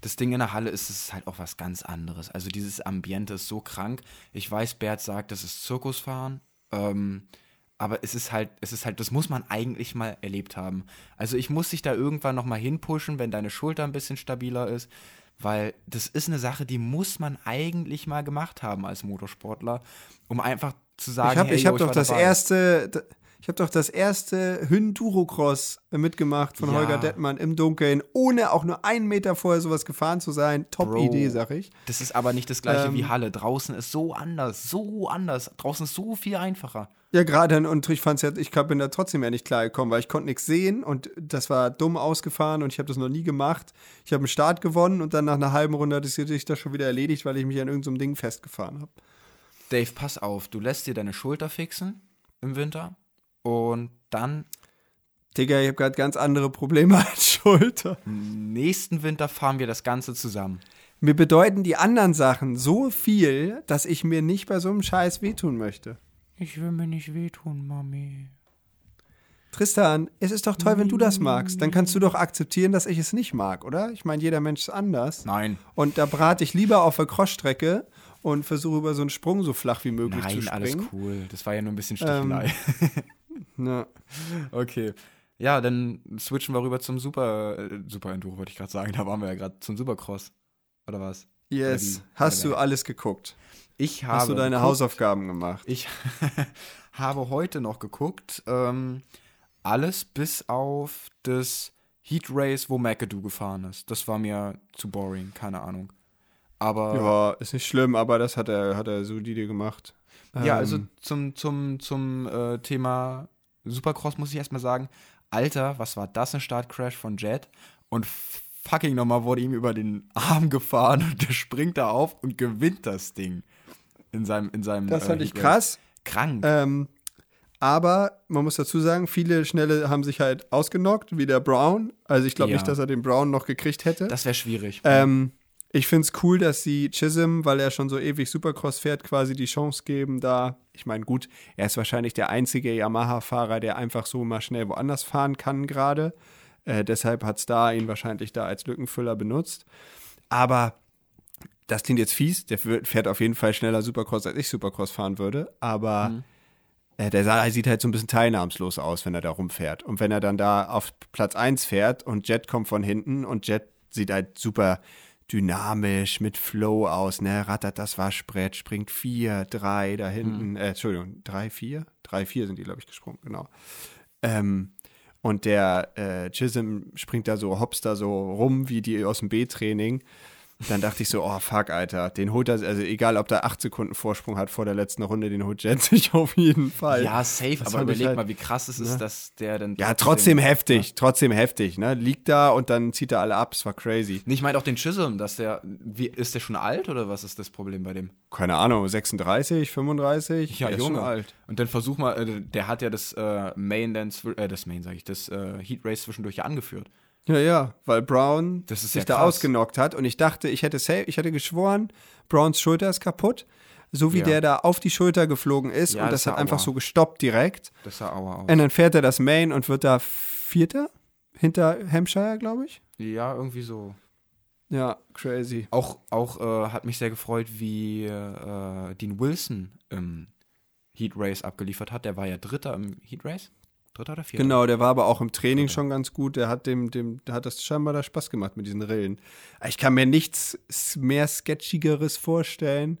Das Ding in der Halle ist, es ist halt auch was ganz anderes. Also dieses Ambiente ist so krank. Ich weiß, Bert sagt, das ist Zirkusfahren, ähm, aber es ist halt, es ist halt, das muss man eigentlich mal erlebt haben. Also ich muss dich da irgendwann nochmal hinpushen, wenn deine Schulter ein bisschen stabiler ist, weil das ist eine Sache, die muss man eigentlich mal gemacht haben als Motorsportler, um einfach zu sagen, ich hab, hey, ich hab yo, doch ich das dabei. erste... D- Ich habe doch das erste Hündurocross mitgemacht von ja. Holger Dettmann im Dunkeln, ohne auch nur einen Meter vorher sowas gefahren zu sein. Top-Idee, sag ich. Das ist aber nicht das Gleiche ähm, wie Halle. Draußen ist so anders, so anders. Draußen ist so viel einfacher. Ja, gerade, und ich fand's ja, ich bin da trotzdem ja nicht klar gekommen, weil ich konnte nichts sehen und das war dumm ausgefahren und ich habe das noch nie gemacht. Ich habe einen Start gewonnen und dann nach einer halben Runde hat es sich das schon wieder erledigt, weil ich mich an irgendeinem so Ding festgefahren habe. Dave, pass auf, du lässt dir deine Schulter fixen im Winter. Und dann... Digga, ich habe gerade ganz andere Probleme als Schulter. Nächsten Winter fahren wir das Ganze zusammen. Mir bedeuten die anderen Sachen so viel, dass ich mir nicht bei so einem Scheiß wehtun möchte. Ich will mir nicht wehtun, Mami. Tristan, es ist doch toll, wenn du das magst. Dann kannst du doch akzeptieren, dass ich es nicht mag, oder? Ich meine, jeder Mensch ist anders. Nein. Und da brate ich lieber auf der Crossstrecke und versuche über so einen Sprung so flach wie möglich Nein, zu springen. Nein, alles cool. Das war ja nur ein bisschen Stichelei. Ähm, Na, okay. Ja, dann switchen wir rüber zum Super, äh, Super Enduro, wollte ich gerade sagen. Da waren wir ja gerade zum Supercross, oder was? Yes. Oder Hast oder du alles geguckt? Ich habe Hast du deine geguckt. Hausaufgaben gemacht? Ich habe heute noch geguckt. Ähm, alles bis auf das Heat Race, wo McAdoo gefahren ist. Das war mir zu boring, keine Ahnung. Aber ja, ist nicht schlimm, aber das hat er, hat er solide gemacht. Ja, also zum, zum, zum äh, Thema Supercross muss ich erstmal sagen, Alter, was war das, ein Startcrash von Jet? Und fucking nochmal wurde ihm über den Arm gefahren und der springt da auf und gewinnt das Ding. In seinem, in seinem Das fand äh, ich krass. Krank. Ähm, aber man muss dazu sagen, viele Schnelle haben sich halt ausgenockt, wie der Brown. Also ich glaube ja. nicht, dass er den Brown noch gekriegt hätte. Das wäre schwierig. Ähm, Ich finde es cool, dass sie Chisholm, weil er schon so ewig Supercross fährt, quasi die Chance geben, da, ich meine, gut, er ist wahrscheinlich der einzige Yamaha-Fahrer, der einfach so mal schnell woanders fahren kann gerade. Äh, deshalb hat Star ihn wahrscheinlich da als Lückenfüller benutzt. Aber das klingt jetzt fies, der fährt auf jeden Fall schneller Supercross, als ich Supercross fahren würde. Aber mhm. äh, der sah, sieht halt so ein bisschen teilnahmslos aus, wenn er da rumfährt. Und wenn er dann da auf Platz eins fährt und Jet kommt von hinten und Jet sieht halt super dynamisch, mit Flow aus, ne, rattert das Waschbrett, springt vier, drei da hinten, mhm. äh, Entschuldigung, drei, vier? Drei, vier sind die, glaube ich, gesprungen, genau. Ähm, und der äh, Chisholm springt da so, hops da so rum, wie die aus dem B-Training. Dann dachte ich so, oh, fuck, Alter, den holt er, also egal, ob der acht Sekunden Vorsprung hat vor der letzten Runde, den holt Jet sich auf jeden Fall. Ja, safe, das aber überleg halt, mal, wie krass es ist, ne? dass der dann... Ja, trotzdem heftig, ja. trotzdem heftig, ne, liegt da und dann zieht er alle ab, es war crazy. Ich meine auch den Chisholm, dass der, wie, ist der schon alt oder was ist das Problem bei dem? Keine Ahnung, sechsunddreißig, fünfunddreißig, ja, der ist schon alt. Und dann versuch mal, der hat ja das äh, Main, dann, äh, das Main, sag ich, das äh, Heat Race zwischendurch ja angeführt. Ja, ja, weil Brown sich ja da krass. ausgenockt hat und ich dachte, ich hätte safe, ich hätte geschworen, Browns Schulter ist kaputt, so wie ja. der da auf die Schulter geflogen ist ja, und das, das hat einfach so gestoppt direkt. Das sah aua aus. Und dann fährt er das Main und wird da Vierter hinter Hampshire, glaube ich. Ja, irgendwie so. Ja, crazy. Auch, auch äh, hat mich sehr gefreut, wie äh, Dean Wilson im Heat Race abgeliefert hat. Der war ja Dritter im Heat Race. Dritter oder Vierter? Genau, der war aber auch im Training okay. schon ganz gut. Der hat dem, dem, der hat das scheinbar da Spaß gemacht mit diesen Rillen. Ich kann mir nichts mehr Sketchigeres vorstellen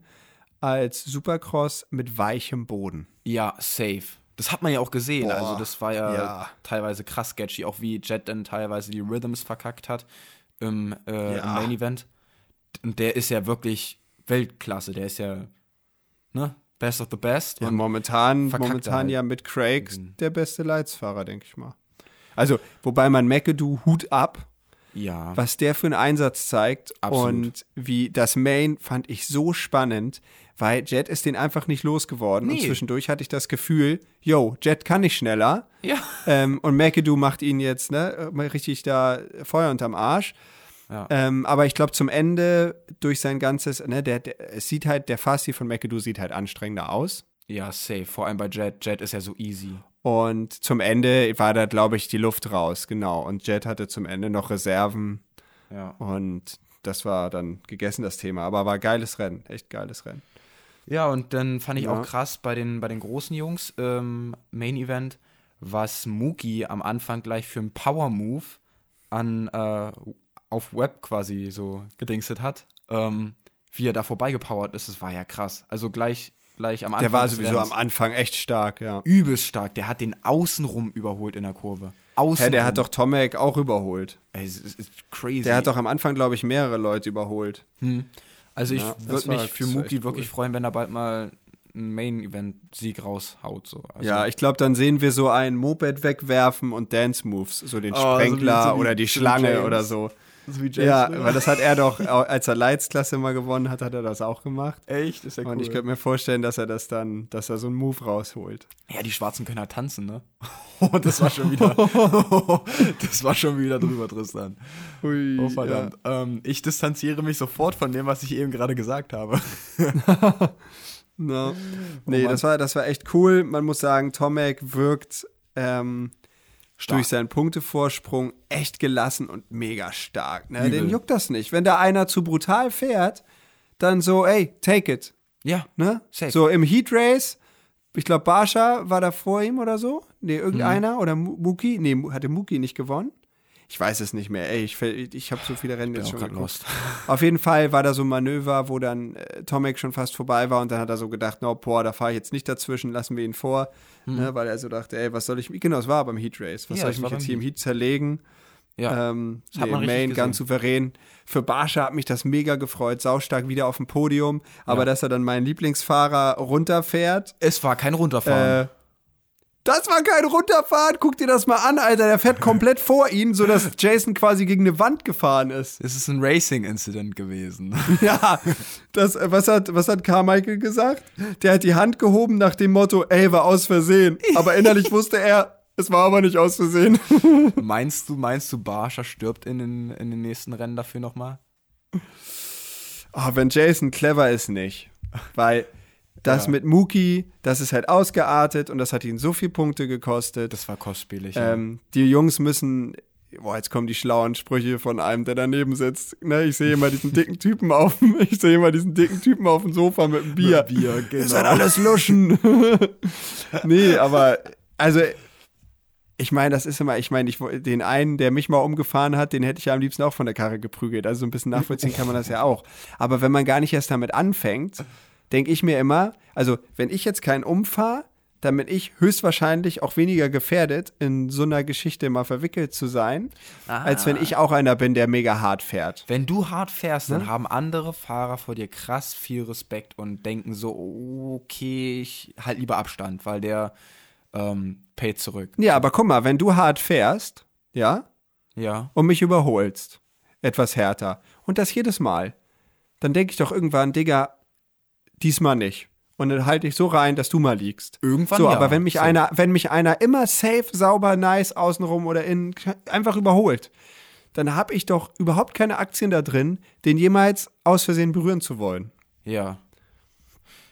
als Supercross mit weichem Boden. Ja, safe. Das hat man ja auch gesehen. Boah, also das war ja, ja teilweise krass sketchy, auch wie Jet dann teilweise die Rhythms verkackt hat im, äh, ja. im Main Event. Und der ist ja wirklich Weltklasse. Der ist ja, ne? Best of the best. Ja, und momentan, momentan halt. ja mit Craig mhm. der beste Leitsfahrer, denke ich mal. Also, wobei man McAdoo Hut ab, ja. was der für einen Einsatz zeigt. Absolut. Und wie das Main fand ich so spannend, weil Jet ist den einfach nicht losgeworden. Nee. Und zwischendurch hatte ich das Gefühl, yo, Jet kann nicht schneller. Ja. Ähm, und McAdoo macht ihn jetzt, ne, richtig da Feuer unterm Arsch. Ja. Ähm, aber ich glaube, zum Ende durch sein ganzes, ne, der, der, es sieht halt, der Fahrstil von McAdoo sieht halt anstrengender aus. Ja, safe. Vor allem bei Jet. Jet ist ja so easy. Und zum Ende war da, glaube ich, die Luft raus, genau. Und Jet hatte zum Ende noch Reserven. Ja. Und das war dann gegessen, das Thema. Aber war geiles Rennen, echt geiles Rennen. Ja, und dann fand ich ja. auch krass bei den, bei den großen Jungs, ähm, Main Event, was Mookie am Anfang gleich für einen Power-Move an, äh, auf Web quasi so gedingstet hat. Ähm, wie er da vorbeigepowert ist, das war ja krass. Also gleich... Gleich am Anfang. Der war sowieso am Anfang echt stark, ja. Übelst stark. Der hat den außenrum überholt in der Kurve. Außenrum. Hä, der hat doch Tomac auch überholt. Ey, das ist crazy. Der hat doch am Anfang, glaube ich, mehrere Leute überholt. Hm. Also ich ja, würde mich war, für Mookie wirklich cool. freuen, wenn er bald mal einen Main-Event-Sieg raushaut. So. Also ja, ich glaube, dann sehen wir so einen Moped wegwerfen und Dance-Moves. So den Sprengler oh, so wie, so oder die Schlange James. Oder so. So wie James, ja, ne? Weil das hat er doch, als er Leitsklasse mal gewonnen hat, hat er das auch gemacht. Echt? Ist ja cool. Und ich könnte mir vorstellen, dass er das dann, dass er so einen Move rausholt. Ja, die Schwarzen können halt tanzen, ne? Oh, das war schon wieder, das war schon wieder drüber, Tristan. Ui, oh, verdammt. Ja. Ähm, ich distanziere mich sofort von dem, was ich eben gerade gesagt habe. no. Nee, oh das war, das war echt cool. Man muss sagen, Tomac wirkt, ähm, stark. Durch seinen Punktevorsprung echt gelassen und mega stark. Ne? Den juckt das nicht. Wenn da einer zu brutal fährt, dann so, ey, take it. Ja, ne? Safe. So im Heat Race, ich glaube, Barcia war da vor ihm oder so. Ne, irgendeiner. Mhm. Oder Mookie. Ne, hatte Mookie nicht gewonnen. Ich weiß es nicht mehr. Ey, ich, ich habe so viele Rennen jetzt schon geguckt. Auf jeden Fall war da so ein Manöver, wo dann äh, Tomac schon fast vorbei war. Und dann hat er so gedacht, no, boah, da fahre ich jetzt nicht dazwischen, lassen wir ihn vor. Ne, weil er so dachte, ey, was soll ich mich, genau, es war beim Heat Race, was ja, soll ich mich jetzt hier im Heat zerlegen? Ja, ähm, hat man Main ganz souverän. Für Barcia hat mich das mega gefreut, saustark wieder auf dem Podium, aber ja. dass er dann meinen Lieblingsfahrer runterfährt. Es war kein Runterfahren. Äh, das war kein Runterfahren, guck dir das mal an, Alter, der fährt komplett vor ihn, sodass Jason quasi gegen eine Wand gefahren ist. Es ist ein Racing-Incident gewesen. Ja, das, was hat, was hat Carmichael gesagt? Der hat die Hand gehoben nach dem Motto, ey, war aus Versehen. Aber innerlich wusste er, es war aber nicht aus Versehen. Meinst du, meinst du, Barcia stirbt in den, in den nächsten Rennen dafür nochmal? Ah, oh, wenn Jason clever ist, nicht. Weil... Das ja. mit Mookie, das ist halt ausgeartet und das hat ihn so viele Punkte gekostet. Das war kostspielig. Ähm, ja. Die Jungs müssen, boah, jetzt kommen die schlauen Sprüche von einem, der daneben sitzt. Ne, ich sehe immer diesen dicken Typen auf dem, ich sehe immer diesen dicken Typen auf dem Sofa mit dem Bier. Mit Bier, genau. Das wird alles luschen. Nee, aber, also, ich meine, das ist immer, ich meine, ich, den einen, der mich mal umgefahren hat, den hätte ich ja am liebsten auch von der Karre geprügelt. Also so ein bisschen nachvollziehen kann man das ja auch. Aber wenn man gar nicht erst damit anfängt, denke ich mir immer, also wenn ich jetzt keinen umfahre, dann bin ich höchstwahrscheinlich auch weniger gefährdet, in so einer Geschichte mal verwickelt zu sein, ah. als wenn ich auch einer bin, der mega hart fährt. Wenn du hart fährst, hm? dann haben andere Fahrer vor dir krass viel Respekt und denken so, okay, ich halt lieber Abstand, weil der ähm, payt zurück. Ja, aber guck mal, wenn du hart fährst, ja, ja. und mich überholst, etwas härter, und das jedes Mal, dann denke ich doch irgendwann, Digga, diesmal nicht. Und dann halte ich so rein, dass du mal liegst. Irgendwann so, ja. aber wenn mich so. einer, wenn mich einer immer safe, sauber, nice, außenrum oder innen einfach überholt, dann habe ich doch überhaupt keine Aktien da drin, den jemals aus Versehen berühren zu wollen. Ja.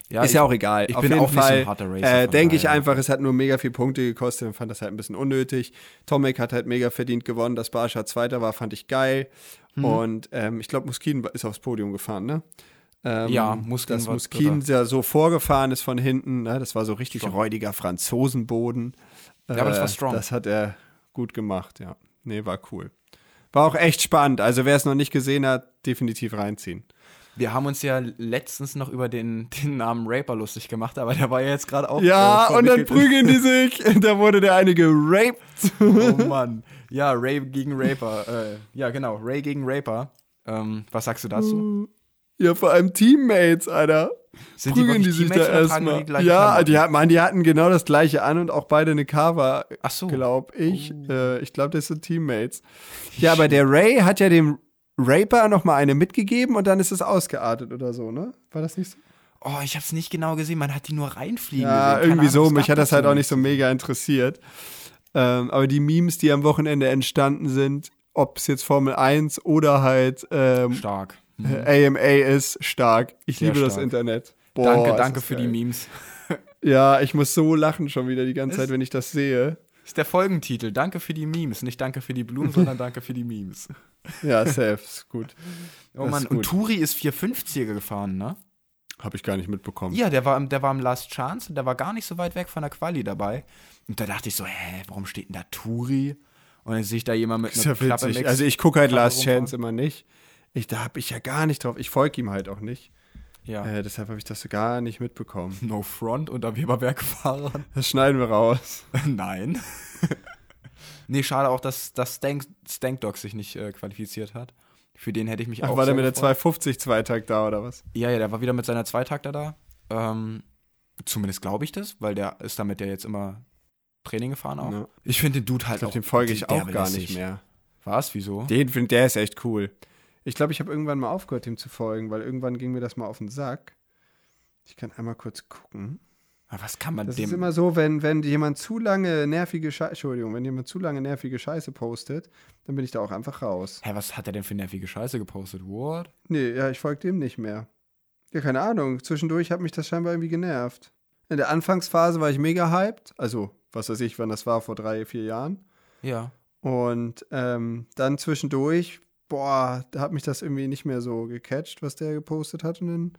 ja Ist ich, ja auch egal. Ich Auf bin jeden auch Fall, nicht so ein harter Racer. Äh, Denke ich einfach, es hat nur mega viel Punkte gekostet und fand das halt ein bisschen unnötig. Tomac hat halt mega verdient gewonnen, dass Barcia Zweiter war, fand ich geil. Hm. Und ähm, ich glaube, Musquin ist aufs Podium gefahren, ne? Ähm, ja, Musquin dass Musquin ja so vorgefahren ist von hinten, ne? Das war so richtig strong. Räudiger Franzosenboden. Ja, äh, aber das war strong. Das hat er gut gemacht, ja. Nee, war cool. War auch echt spannend, also wer es noch nicht gesehen hat, definitiv reinziehen. Wir haben uns ja letztens noch über den, den Namen Raper lustig gemacht, aber der war ja jetzt gerade auch... Ja, äh, und dann prügeln die sich, da wurde der eine geraped. Oh Mann, ja, Ray gegen Raper, äh, ja genau, Ray gegen Raper. Ähm, was sagst du dazu? Ja, vor allem Teammates, Alter. Sind prügeln die, die sich da erstmal. Ja, die, hat, man, die hatten genau das gleiche an und auch beide eine Carver, so. glaube ich. Oh. Äh, ich glaube, das sind Teammates. Ja, aber der Ray hat ja dem Raper noch mal eine mitgegeben und dann ist es ausgeartet oder so, ne? War das nicht so? Oh, ich hab's nicht genau gesehen. Man hat die nur reinfliegen ja, gesehen. Ja, irgendwie so. Mich hat das halt auch nicht so mega interessiert. Ähm, aber die Memes, die am Wochenende entstanden sind, ob es jetzt Formel eins oder halt ähm, stark. Mhm. A M A ist, stark. Ich Sehr liebe stark. Das Internet. Boah, danke, danke für geil. Die Memes. Ja, ich muss so lachen schon wieder die ganze ist, Zeit, wenn ich das sehe. Ist der Folgentitel. Danke für die Memes. Nicht danke für die Blumen, sondern danke für die Memes. Ja, safe. Ist gut. Oh Mann, gut. Und Turi ist vier fünfziger gefahren, ne? Hab ich gar nicht mitbekommen. Ja, der war, der war im Last Chance und der war gar nicht so weit weg von der Quali dabei. Und da dachte ich so, hä, warum steht denn da Turi? Und dann sehe ich da jemand mit einer Klappe im Mix. Also ich gucke halt Last Chance immer nicht. Ich, da hab ich ja gar nicht drauf. Ich folge ihm halt auch nicht. Ja. Äh, deshalb habe ich das so gar nicht mitbekommen. No front unter Weberberg-Fahrern. Das schneiden wir raus. Nein. Nee, schade auch, dass, dass Stank, Stankdog sich nicht äh, qualifiziert hat. Für den hätte ich mich Ach, auch war der mit gefreut. Der zwei fünfzig Zweitakt da, oder was? Ja, ja, der war wieder mit seiner Zweitakter da. Ähm, zumindest glaube ich das, weil der ist damit ja jetzt immer Training gefahren auch. Ja. Ich finde den Dude halt ich glaub, auch... Ich dem folge ich auch gar nicht mehr. Was? Wieso? Den find, der ist echt cool. Ich glaube, ich habe irgendwann mal aufgehört, ihm zu folgen, weil irgendwann ging mir das mal auf den Sack. Ich kann einmal kurz gucken. Aber was kann man das dem... Das ist immer so, wenn, wenn jemand zu lange nervige Scheiße... Entschuldigung, wenn jemand zu lange nervige Scheiße postet, dann bin ich da auch einfach raus. Hä, was hat er denn für nervige Scheiße gepostet? What? Nee, ja, ich folge dem nicht mehr. Ja, keine Ahnung. Zwischendurch hat mich das scheinbar irgendwie genervt. In der Anfangsphase war ich mega hyped. Also, was weiß ich, wann das war, vor drei, vier Jahren. Ja. Und ähm, dann zwischendurch... Boah, da hat mich das irgendwie nicht mehr so gecatcht, was der gepostet hat. Und dann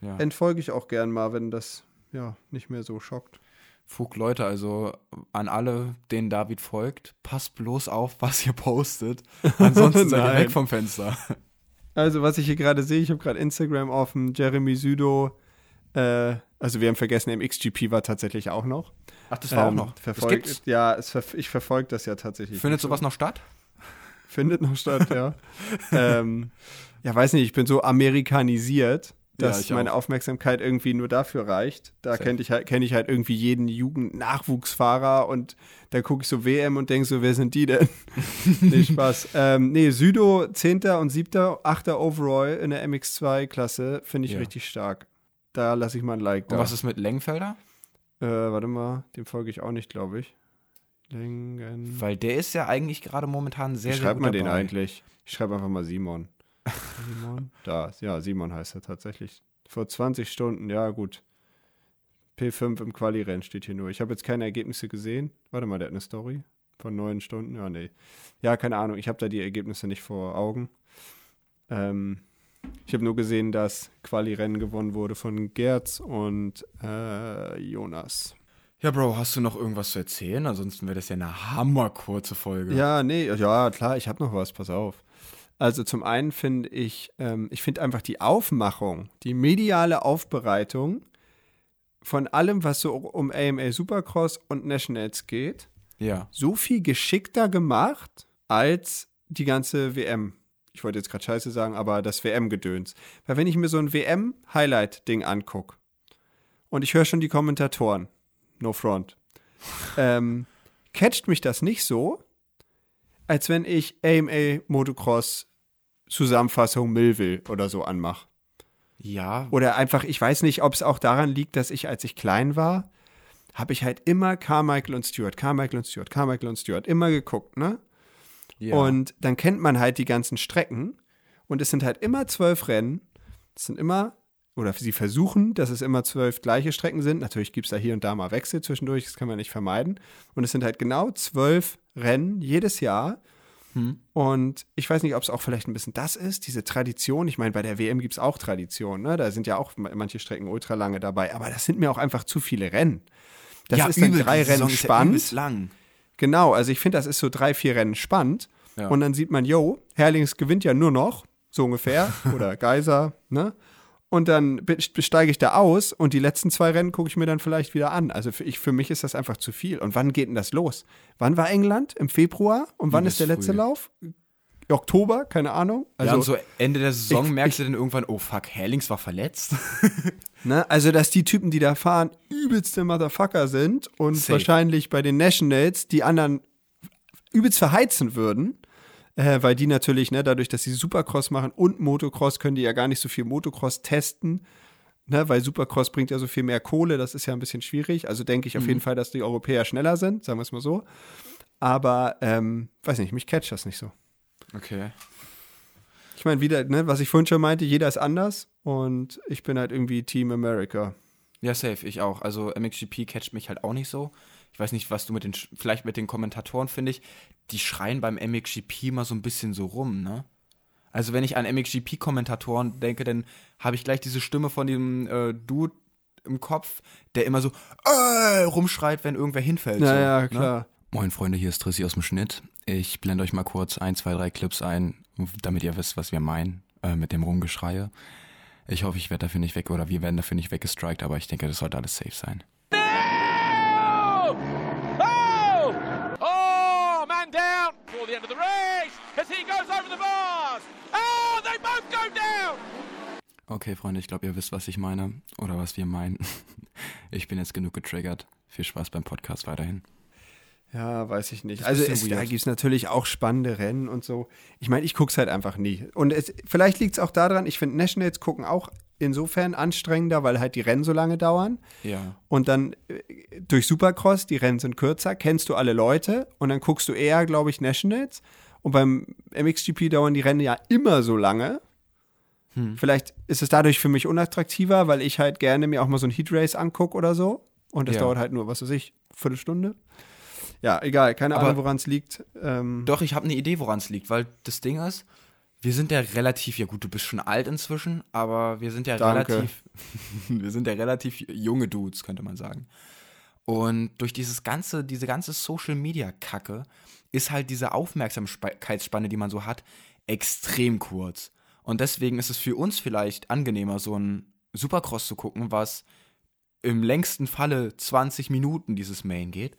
ja. entfolge ich auch gern mal, wenn das ja nicht mehr so schockt. Fug, Leute, also an alle, denen David folgt, passt bloß auf, was ihr postet. Ansonsten seid ihr weg vom Fenster. Also, was ich hier gerade sehe, ich habe gerade Instagram offen, Jeremy Südo. Äh, also, wir haben vergessen, M X G P war tatsächlich auch noch. Ach, das war ähm, auch noch? Verfolgt, das gibt's? Ja, es verf- ich verfolge das ja tatsächlich. Findet sowas noch statt? Findet noch statt, ja. ähm, ja, weiß nicht, ich bin so amerikanisiert, dass ja, meine auch. Aufmerksamkeit irgendwie nur dafür reicht. Da kenne ich, halt, kenn ich halt irgendwie jeden Jugend-Nachwuchsfahrer und da gucke ich so W M und denke so, wer sind die denn? Nee, Spaß. Ähm, nee, Südo, zehnter und siebter, achter Overall in der M X zwei Klasse, finde ich ja. richtig stark. Da lasse ich mal ein Like da. Und was ist mit Lengfelder? Äh, warte mal, dem folge ich auch nicht, glaube ich. Lingen. Weil der ist ja eigentlich gerade momentan sehr, sehr gut mal dabei. Den eigentlich. Ich schreibe einfach mal Simon. Simon? Da, ja, Simon heißt er tatsächlich. Vor zwanzig Stunden, ja gut. P fünf im Quali-Rennen steht hier nur. Ich habe jetzt keine Ergebnisse gesehen. Warte mal, der hat eine Story von neun Stunden. Ja, nee. Ja, keine Ahnung. Ich habe da die Ergebnisse nicht vor Augen. Ähm, ich habe nur gesehen, dass Quali-Rennen gewonnen wurde von Gerz und äh, Jonas. Ja, Bro, hast du noch irgendwas zu erzählen? Ansonsten wäre das ja eine hammerkurze Folge. Ja, nee, ja, klar, ich habe noch was, pass auf. Also zum einen finde ich, ähm, ich finde einfach die Aufmachung, die mediale Aufbereitung von allem, was so um A M A Supercross und Nationals geht, ja. so viel geschickter gemacht als die ganze W M. Ich wollte jetzt gerade Scheiße sagen, aber das W M-Gedöns. Weil wenn ich mir so ein W M-Highlight-Ding angucke und ich höre schon die Kommentatoren, no front. ähm, catcht mich das nicht so, als wenn ich A M A Motocross Zusammenfassung Millville oder so anmache. Ja. Oder einfach, ich weiß nicht, ob es auch daran liegt, dass ich, als ich klein war, habe ich halt immer Carmichael und Stewart, Carmichael und Stewart, Carmichael und Stewart immer geguckt, ne? Ja. Und dann kennt man halt die ganzen Strecken und es sind halt immer zwölf Rennen, es sind immer oder sie versuchen, dass es immer zwölf gleiche Strecken sind. Natürlich gibt es da hier und da mal Wechsel zwischendurch, das kann man nicht vermeiden. Und es sind halt genau zwölf Rennen jedes Jahr. Hm. Und ich weiß nicht, ob es auch vielleicht ein bisschen das ist, diese Tradition. Ich meine, bei der W M gibt es auch Tradition, ne? Da sind ja auch manche Strecken ultra lange dabei. Aber das sind mir auch einfach zu viele Rennen. Das ja, ist dann übel, drei Rennen spannend. Ja lang. Genau, also ich finde, das ist so drei, vier Rennen spannend. Ja. Und dann sieht man, yo, Herrlings gewinnt ja nur noch, so ungefähr. Oder Geiser, ne? Und dann steige ich da aus und die letzten zwei Rennen gucke ich mir dann vielleicht wieder an. Also für, ich, für mich ist das einfach zu viel. Und wann geht denn das los? Wann war England? Im Februar? Und wann ist der letzte Lauf? Oktober, keine Ahnung. Also ja, und so Ende der Saison ich, merkst ich, du dann irgendwann, oh fuck, Herrlings war verletzt. Ne? Also, dass die Typen, die da fahren, übelste Motherfucker sind und safe wahrscheinlich bei den Nationals die anderen übelst verheizen würden, äh, weil die natürlich, ne, dadurch, dass sie Supercross machen und Motocross, können die ja gar nicht so viel Motocross testen, ne, weil Supercross bringt ja so viel mehr Kohle, das ist ja ein bisschen schwierig. Also denke ich auf mhm. jeden Fall, dass die Europäer schneller sind, sagen wir es mal so. Aber, ähm, weiß nicht, mich catcht das nicht so. Okay. Ich meine, wieder, ne, was ich vorhin schon meinte, jeder ist anders und ich bin halt irgendwie Team America. Ja, safe, ich auch. Also M X G P catcht mich halt auch nicht so. Ich weiß nicht, was du mit den, vielleicht mit den Kommentatoren, finde ich, die schreien beim M X G P mal so ein bisschen so rum, ne? Also wenn ich an M X G P-Kommentatoren denke, dann habe ich gleich diese Stimme von dem äh, Dude im Kopf, der immer so äh, rumschreit, wenn irgendwer hinfällt. Ja, so, ja, klar. Ne? Moin Freunde, hier ist Trissi aus dem Schnitt. Ich blende euch mal kurz ein, zwei, drei Clips ein, damit ihr wisst, was wir meinen äh, mit dem Rumgeschreie. Ich hoffe, ich werde dafür nicht weg oder wir werden dafür nicht weggestrikt, aber ich denke, das sollte alles safe sein. No! Oh! Oh, man down for the end of the race as he goes over the bars. Oh, they both go down! Okay, Freunde, ich glaube, ihr wisst, was ich meine oder was wir meinen. Ich bin jetzt genug getriggert. Viel Spaß beim Podcast weiterhin. Ja, weiß ich nicht. Also es, da gibt es natürlich auch spannende Rennen und so. Ich meine, ich gucke es halt einfach nie. Und es, vielleicht liegt es auch daran, ich finde Nationals gucken auch insofern anstrengender, weil halt die Rennen so lange dauern. Ja. Und dann durch Supercross, die Rennen sind kürzer, kennst du alle Leute und dann guckst du eher, glaube ich, Nationals. Und beim M X G P dauern die Rennen ja immer so lange. Hm. Vielleicht ist es dadurch für mich unattraktiver, weil ich halt gerne mir auch mal so ein Heatrace angucke oder so. Und das ja. dauert halt nur, was weiß ich, Viertelstunde. Ja, egal, keine Ahnung, woran es liegt. Ähm doch, ich habe eine Idee, woran es liegt, weil das Ding ist, wir sind ja relativ, ja gut, du bist schon alt inzwischen, aber wir sind ja Danke. relativ, wir sind ja relativ junge Dudes, könnte man sagen. Und durch dieses ganze, diese ganze Social-Media-Kacke ist halt diese Aufmerksamkeitsspanne, die man so hat, extrem kurz. Und deswegen ist es für uns vielleicht angenehmer, so ein Supercross zu gucken, was im längsten Falle zwanzig Minuten dieses Main geht.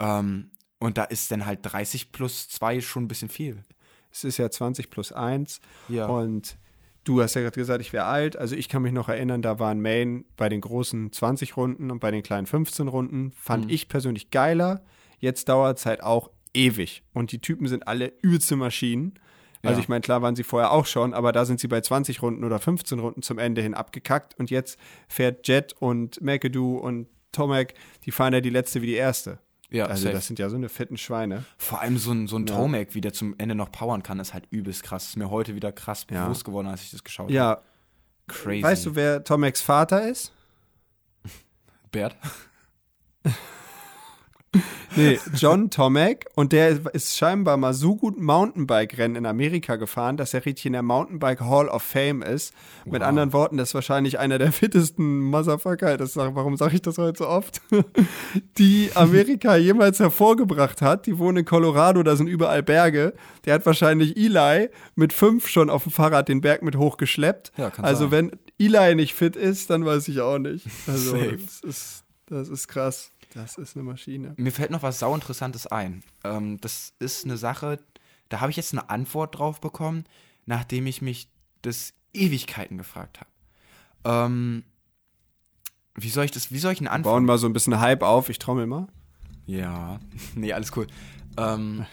Um, und da ist dann halt dreißig plus zwei schon ein bisschen viel. Es ist ja zwanzig plus eins. Ja. Und du hast ja gerade gesagt, ich wäre alt. Also ich kann mich noch erinnern, da waren Main bei den großen zwanzig Runden und bei den kleinen fünfzehn Runden. Fand mhm. ich persönlich geiler. Jetzt dauert es halt auch ewig. Und die Typen sind alle übelste Maschinen. Also ja. ich meine, klar waren sie vorher auch schon, aber da sind sie bei zwanzig Runden oder fünfzehn Runden zum Ende hin abgekackt. Und jetzt fährt Jet und McAdoo und Tomac, die fahren ja die letzte wie die erste. Ja, also safe. Das sind ja so eine fetten Schweine. Vor allem so ein, so ein ja. Tomac, wie der zum Ende noch powern kann, ist halt übelst krass. Ist mir heute wieder krass ja. bewusst geworden, als ich das geschaut ja. habe. Ja. Crazy. Weißt du, wer Tomacs Vater ist? Bert. Nee, John Tomac. Und der ist scheinbar mal so gut Mountainbike-Rennen in Amerika gefahren, dass er richtig in der Mountainbike Hall of Fame ist. Wow. Mit anderen Worten, das ist wahrscheinlich einer der fittesten Motherfucker, das, warum sage ich das heute so oft, die Amerika jemals hervorgebracht hat. Die wohnen in Colorado, da sind überall Berge. Der hat wahrscheinlich Eli mit fünf schon auf dem Fahrrad den Berg mit hochgeschleppt. Ja, also sein. Wenn Eli nicht fit ist, dann weiß ich auch nicht. Also das ist, das ist krass. Das ist eine Maschine. Mir fällt noch was Sauinteressantes ein. Ähm, das ist eine Sache, da habe ich jetzt eine Antwort drauf bekommen, nachdem ich mich das Ewigkeiten gefragt habe. Ähm, wie soll ich das, wie soll ich eine Antwort... Wir bauen mal so ein bisschen Hype auf, ich trommel mal. Ja, nee, alles cool. Ähm,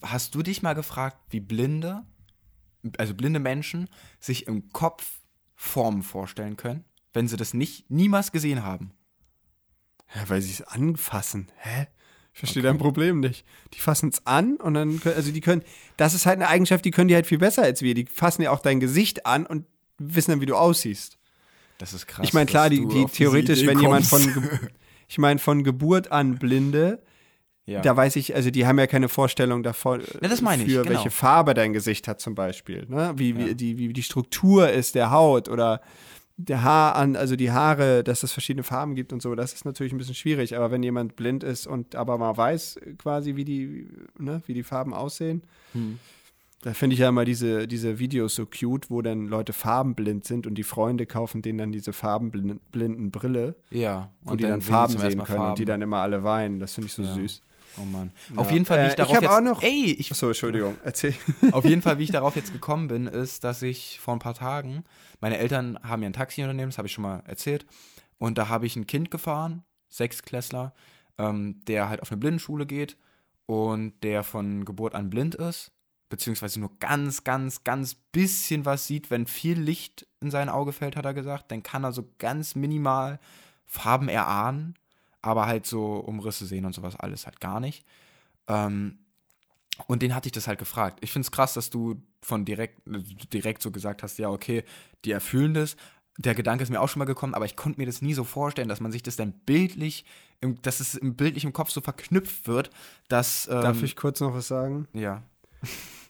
hast du dich mal gefragt, wie Blinde, also blinde Menschen, sich im Kopf Formen vorstellen können, wenn sie das nicht niemals gesehen haben? Ja, weil sie es anfassen. Hä? Ich verstehe okay. dein Problem nicht. Die fassen es an und dann können, also die können, das ist halt eine Eigenschaft, die können die halt viel besser als wir. Die fassen ja auch dein Gesicht an und wissen dann, wie du aussiehst. Das ist krass. Ich meine, klar, die, die theoretisch, wenn jemand von, ich meine, von Geburt an Blinde, ja. da weiß ich, also die haben ja keine Vorstellung davon, ja, das meine ich, für genau. welche Farbe dein Gesicht hat zum Beispiel, ne? Wie, ja. wie, die, wie die Struktur ist der Haut oder der Haar an, also die Haare, dass es verschiedene Farben gibt und so, das ist natürlich ein bisschen schwierig, aber wenn jemand blind ist und aber mal weiß quasi, wie die, ne, wie die Farben aussehen, hm. da finde ich ja immer diese, diese Videos so cute, wo dann Leute farbenblind sind und die Freunde kaufen denen dann diese farbenblinden Brille, ja, wo und die dann, dann Farben sehen können Farben. Und die dann immer alle weinen, das finde ich so ja. süß. Oh Mann. Ja. Auf jeden Fall, wie ich äh, darauf ich jetzt... Auch noch ey, ich, achso, Entschuldigung, erzähl. Auf jeden Fall, wie ich darauf jetzt gekommen bin, ist, dass ich vor ein paar Tagen... Meine Eltern haben ja ein Taxiunternehmen, das habe ich schon mal erzählt. Und da habe ich ein Kind gefahren, Sechstklässler, ähm, der halt auf eine Blindenschule geht und der von Geburt an blind ist, beziehungsweise nur ganz, ganz, ganz bisschen was sieht. Wenn viel Licht in sein Auge fällt, hat er gesagt, dann kann er so ganz minimal Farben erahnen. Aber halt so Umrisse sehen und sowas alles halt gar nicht. Ähm, und den hatte ich das halt gefragt. Ich finde es krass, dass du von direkt, direkt so gesagt hast, ja, okay, die erfüllen das. Der Gedanke ist mir auch schon mal gekommen, aber ich konnte mir das nie so vorstellen, dass man sich das dann bildlich, im, dass es im bildlich im Kopf so verknüpft wird, dass... Ähm, Darf ich kurz noch was sagen? Ja.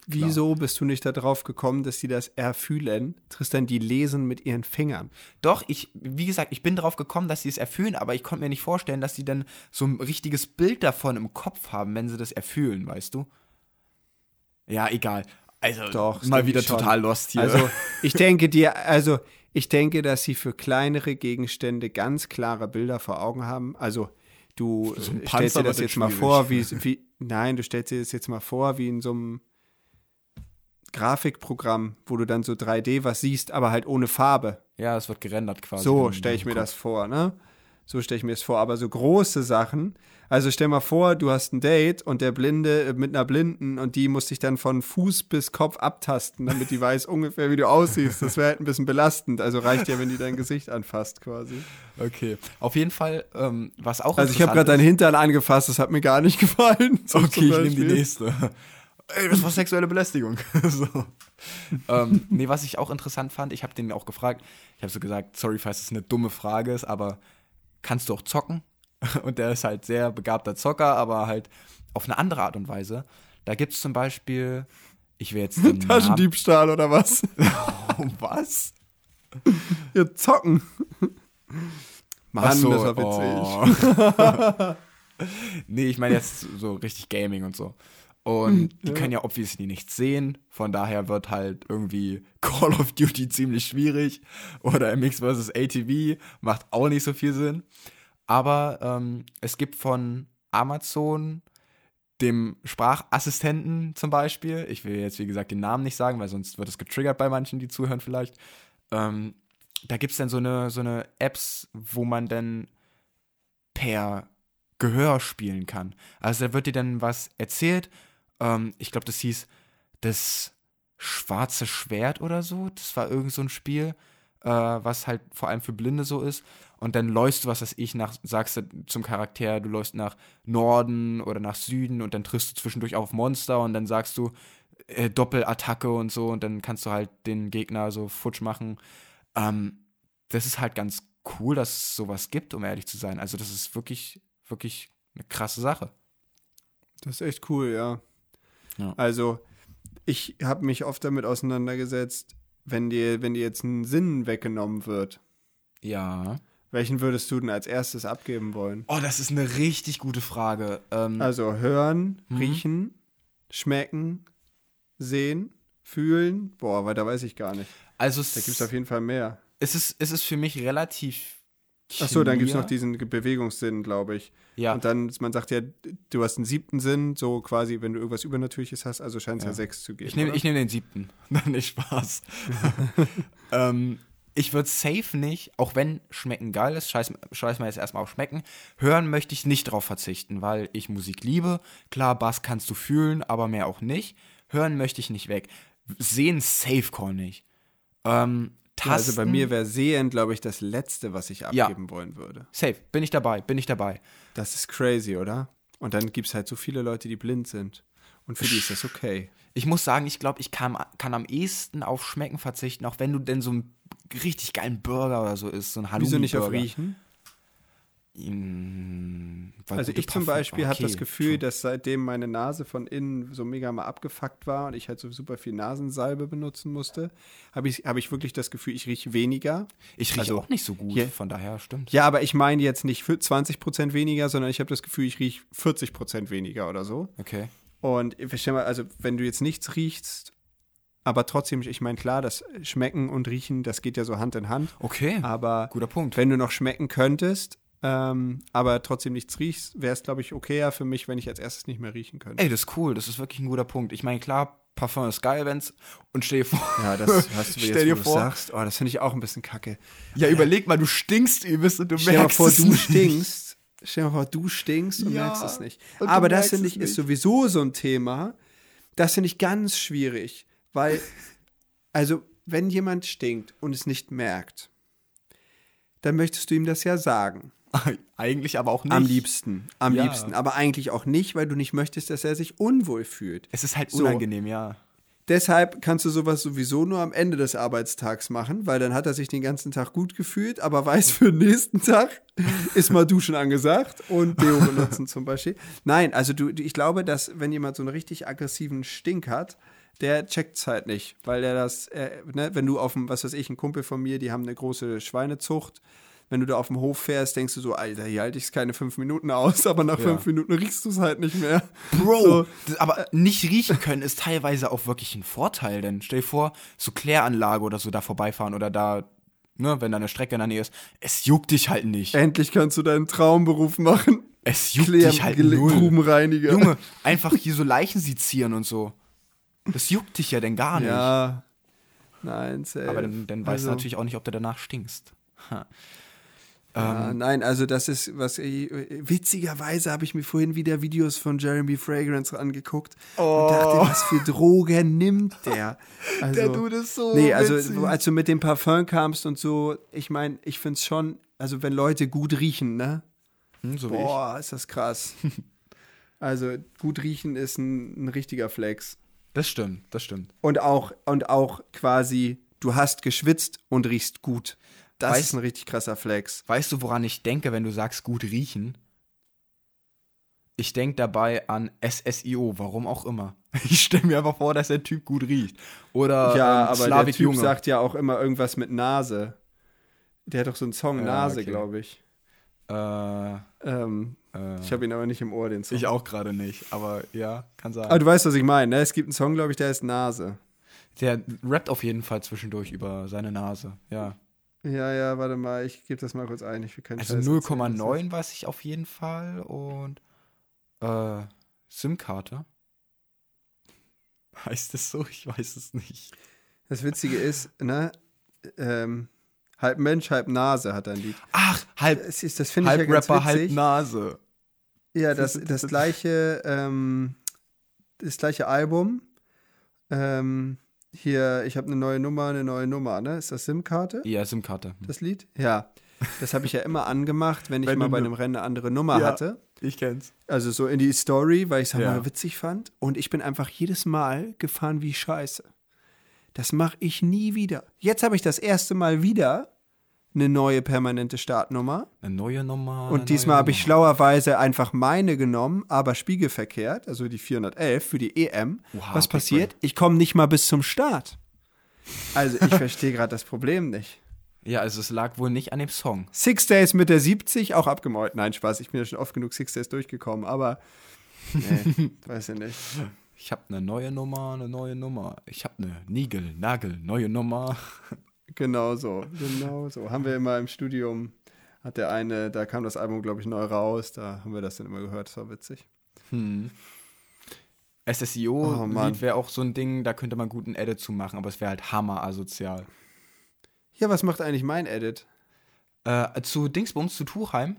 Wieso bist du nicht da drauf gekommen, dass die das erfühlen? Tristan, die lesen mit ihren Fingern. Doch, ich, wie gesagt, ich bin drauf gekommen, dass sie es erfühlen, aber ich konnte mir nicht vorstellen, dass sie dann so ein richtiges Bild davon im Kopf haben, wenn sie das erfühlen, weißt du? Ja, egal. Also, doch, mal wieder total lost hier. Also, ich denke dir, also, ich denke, dass sie für kleinere Gegenstände ganz klare Bilder vor Augen haben. Also, du so Panzer, stellst dir das jetzt schwierig. mal vor, wie, wie, nein, du stellst dir das jetzt mal vor, wie in so einem Grafikprogramm, wo du dann so drei D was siehst, aber halt ohne Farbe. Ja, es wird gerendert quasi. So stelle ich mir das vor, ne? So stelle ich mir das vor, aber so große Sachen, also stell mal vor, du hast ein Date und der Blinde mit einer Blinden und die muss dich dann von Fuß bis Kopf abtasten, damit die weiß ungefähr, wie du aussiehst. Das wäre halt ein bisschen belastend, also reicht ja, wenn die dein Gesicht anfasst quasi. Okay, auf jeden Fall, ähm, was auch Also ich habe gerade deinen Hintern angefasst, das hat mir gar nicht gefallen. So okay, ich nehme die nächste. Ey, das war sexuelle Belästigung. so. ähm, nee, was ich auch interessant fand, ich habe den auch gefragt, ich habe so gesagt, sorry, falls das eine dumme Frage ist, aber kannst du auch zocken? Und der ist halt sehr begabter Zocker, aber halt auf eine andere Art und Weise. Da gibt es zum Beispiel, ich will jetzt den Taschendiebstahl Namen- oder was? oh, was? Ja, zocken. Mann, so, das war witzig. Oh. nee, ich meine jetzt so richtig Gaming und so. Und die ja. können ja obviously nichts sehen. Von daher wird halt irgendwie Call of Duty ziemlich schwierig. Oder M X versus. A T V macht auch nicht so viel Sinn. Aber ähm, es gibt von Amazon, dem Sprachassistenten zum Beispiel, ich will jetzt wie gesagt den Namen nicht sagen, weil sonst wird es getriggert bei manchen, die zuhören vielleicht. Ähm, da gibt es dann so eine, so eine Apps, wo man dann per Gehör spielen kann. Also da wird dir dann was erzählt. Ähm, ich glaube, das hieß das schwarze Schwert oder so. Das war irgend so ein Spiel, äh, was halt vor allem für Blinde so ist. Und dann läufst du, was weiß ich, nach, sagst du zum Charakter, du läufst nach Norden oder nach Süden und dann triffst du zwischendurch auf Monster und dann sagst du äh, Doppelattacke und so und dann kannst du halt den Gegner so futsch machen. Ähm, das ist halt ganz cool, dass es sowas gibt, um ehrlich zu sein. Also das ist wirklich wirklich eine krasse Sache. Das ist echt cool, ja. ja. Also, ich habe mich oft damit auseinandergesetzt, wenn dir, wenn dir jetzt ein Sinn weggenommen wird. Ja. Welchen würdest du denn als erstes abgeben wollen? Oh, das ist eine richtig gute Frage. Ähm, also hören, mhm. riechen, schmecken, sehen, fühlen. Boah, weiter weiß ich gar nicht. Also da gibt es auf jeden Fall mehr. Es ist, es ist für mich relativ... Ach so, dann gibt es noch diesen Bewegungssinn, glaube ich. Ja. Und dann, man sagt ja, du hast einen siebten Sinn, so quasi, wenn du irgendwas Übernatürliches hast, also scheint es ja. ja sechs zu geben. Ich nehme nehm den siebten. nicht Spaß. ähm, ich würde safe nicht, auch wenn Schmecken geil ist, scheiß, scheiß mal jetzt erstmal auf Schmecken, hören möchte ich nicht drauf verzichten, weil ich Musik liebe. Klar, Bass kannst du fühlen, aber mehr auch nicht. Hören möchte ich nicht weg. Sehen safe call nicht. Ähm, Ja, also bei mir wäre Sehen, glaube ich, das Letzte, was ich abgeben ja. wollen würde. Safe, bin ich dabei, bin ich dabei. Das ist crazy, oder? Und dann gibt es halt so viele Leute, die blind sind. Und für die ist das okay. Ich muss sagen, ich glaube, ich kann, kann am ehesten auf Schmecken verzichten, auch wenn du denn so einen richtig geilen Burger oder so isst, so einen Halloumi-Burger. Wieso nicht auf Riechen? Mmh, also ich zum Beispiel habe okay. das Gefühl, dass seitdem meine Nase von innen so mega mal abgefuckt war und ich halt so super viel Nasensalbe benutzen musste, habe ich, hab ich wirklich das Gefühl, ich rieche weniger. Ich rieche also, auch nicht so gut, yeah. von daher stimmt. Ja, aber ich meine jetzt nicht zwanzig Prozent weniger, sondern ich habe das Gefühl, ich rieche vierzig Prozent weniger oder so. Okay. Und versteh mal, also wenn du jetzt nichts riechst, aber trotzdem, ich meine, klar, das Schmecken und Riechen, das geht ja so Hand in Hand. Okay, aber guter Punkt. Wenn du noch schmecken könntest, ähm, aber trotzdem nichts riechst, wäre es, glaube ich, okayer für mich, wenn ich als erstes nicht mehr riechen könnte. Ey, das ist cool, das ist wirklich ein guter Punkt. Ich meine, klar, Parfum ist geil, wenn's, und stell dir vor, ja, das hast du jetzt, stell dir vor, sagst, oh, das finde ich auch ein bisschen kacke. Ja, ja, überleg mal, du stinkst übelst und du stell merkst mal vor, es du nicht. Stinkst. Stell dir vor, du stinkst und ja, merkst es nicht. Aber das, finde ich, ist sowieso so ein Thema, das finde ich ganz schwierig, weil, also, wenn jemand stinkt und es nicht merkt, dann möchtest du ihm das ja sagen. Eigentlich aber auch nicht. Am liebsten, am ja. liebsten, aber eigentlich auch nicht, weil du nicht möchtest, dass er sich unwohl fühlt. Es ist halt so unangenehm, ja. Deshalb kannst du sowas sowieso nur am Ende des Arbeitstags machen, weil dann hat er sich den ganzen Tag gut gefühlt, aber weiß, für den nächsten Tag ist mal Duschen angesagt und Deo benutzen zum Beispiel. Nein, also du, ich glaube, dass wenn jemand so einen richtig aggressiven Stink hat, der checkt's halt nicht, weil der das, äh, ne, wenn du auf dem, was weiß ich, ein Kumpel von mir, die haben eine große Schweinezucht, wenn du da auf dem Hof fährst, denkst du so, Alter, hier halte ich es keine fünf Minuten aus, aber nach ja. fünf Minuten riechst du es halt nicht mehr. Bro, so. Aber nicht riechen können ist teilweise auch wirklich ein Vorteil, denn stell dir vor, so Kläranlage oder so da vorbeifahren oder da, ne, wenn da eine Strecke in der Nähe ist, es juckt dich halt nicht. Endlich kannst du deinen Traumberuf machen. Es juckt Klär- dich halt Gele- null. Grubenreiniger. Junge, einfach hier so Leichen sezieren und so. Das juckt dich ja denn gar nicht. Ja, nein, safe. Aber dann, dann weißt also. du natürlich auch nicht, ob du danach stinkst. Ha. Ja, ähm. Nein, also das ist, was ich, witzigerweise habe ich mir vorhin wieder Videos von Jeremy Fragrance angeguckt oh. und dachte, was für Drogen nimmt der? Also, der Dude ist so Nee, also witzig. Als du mit dem Parfum kamst und so, ich meine, ich finde es schon, also wenn Leute gut riechen, ne? Hm, so Boah, wie ich. Ist das krass. Also gut riechen ist ein, ein richtiger Flex. Das stimmt, das stimmt. Und auch, und auch quasi, du hast geschwitzt und riechst gut. Das weißt, ist ein richtig krasser Flex. Weißt du, woran ich denke, wenn du sagst, gut riechen? Ich denke dabei an S S I O, warum auch immer. Ich stelle mir einfach vor, dass der Typ gut riecht. Oder ja, ähm, aber der Typ Junge. Sagt ja auch immer irgendwas mit Nase. Der hat doch so einen Song, ja, Nase, okay. glaube ich. Äh, ähm, äh, ich habe ihn aber nicht im Ohr, den Song. Ich auch gerade nicht, aber ja, kann sein. Aber du weißt, was ich meine, ne? Es gibt einen Song, glaube ich, der heißt Nase. Der rappt auf jeden Fall zwischendurch über seine Nase, ja. Ja, ja, warte mal, ich gebe das mal kurz ein. Ich will keinen also null Komma neun weiß ich auf jeden Fall und äh, SIM-Karte. Heißt es so? Ich weiß es nicht. Das Witzige ist, ne, ähm, halb Mensch, halb Nase hat ein Lied. Ach, halb, das, das finde ich ja ganz Rapper, witzig. Halb Nase. Ja, das, das gleiche, ähm, das gleiche Album. Ähm, Hier, ich habe eine neue Nummer, eine neue Nummer, ne? Ist das SIM-Karte? Ja, SIM-Karte. Das Lied? Ja. Das habe ich ja immer angemacht, wenn ich wenn mal bei einem Rennen eine andere Nummer ja, hatte. Ich kenn's. Also so in die Story, weil ich es halt ja. mal witzig fand. Und ich bin einfach jedes Mal gefahren wie Scheiße. Das mache ich nie wieder. Jetzt habe ich das erste Mal wieder eine neue permanente Startnummer. Eine neue Nummer. Und diesmal habe ich schlauerweise einfach meine genommen, aber spiegelverkehrt, also die vierhundertelf für die E M. Wow, was passiert? Ich komme nicht mal bis zum Start. Also ich verstehe gerade das Problem nicht. Ja, also es lag wohl nicht an dem Song. Six Days mit der siebzig, auch abgemalt. Nein, Spaß, ich bin ja schon oft genug Six Days durchgekommen, aber nee, weiß ich nicht. Ich habe eine neue Nummer, eine neue Nummer. Ich habe eine Nigel, Nagel, neue Nummer. Genau so, genau so. Haben wir immer im Studium, hat der eine, da kam das Album, glaube ich, neu raus, da haben wir das dann immer gehört, das war witzig. Hm. S S I O-Lied oh, wäre auch so ein Ding, da könnte man gut einen Edit zu machen, aber es wäre halt hammer-asozial. Ja, was macht eigentlich mein Edit? Äh, zu Dingsbums, zu Tuchheim?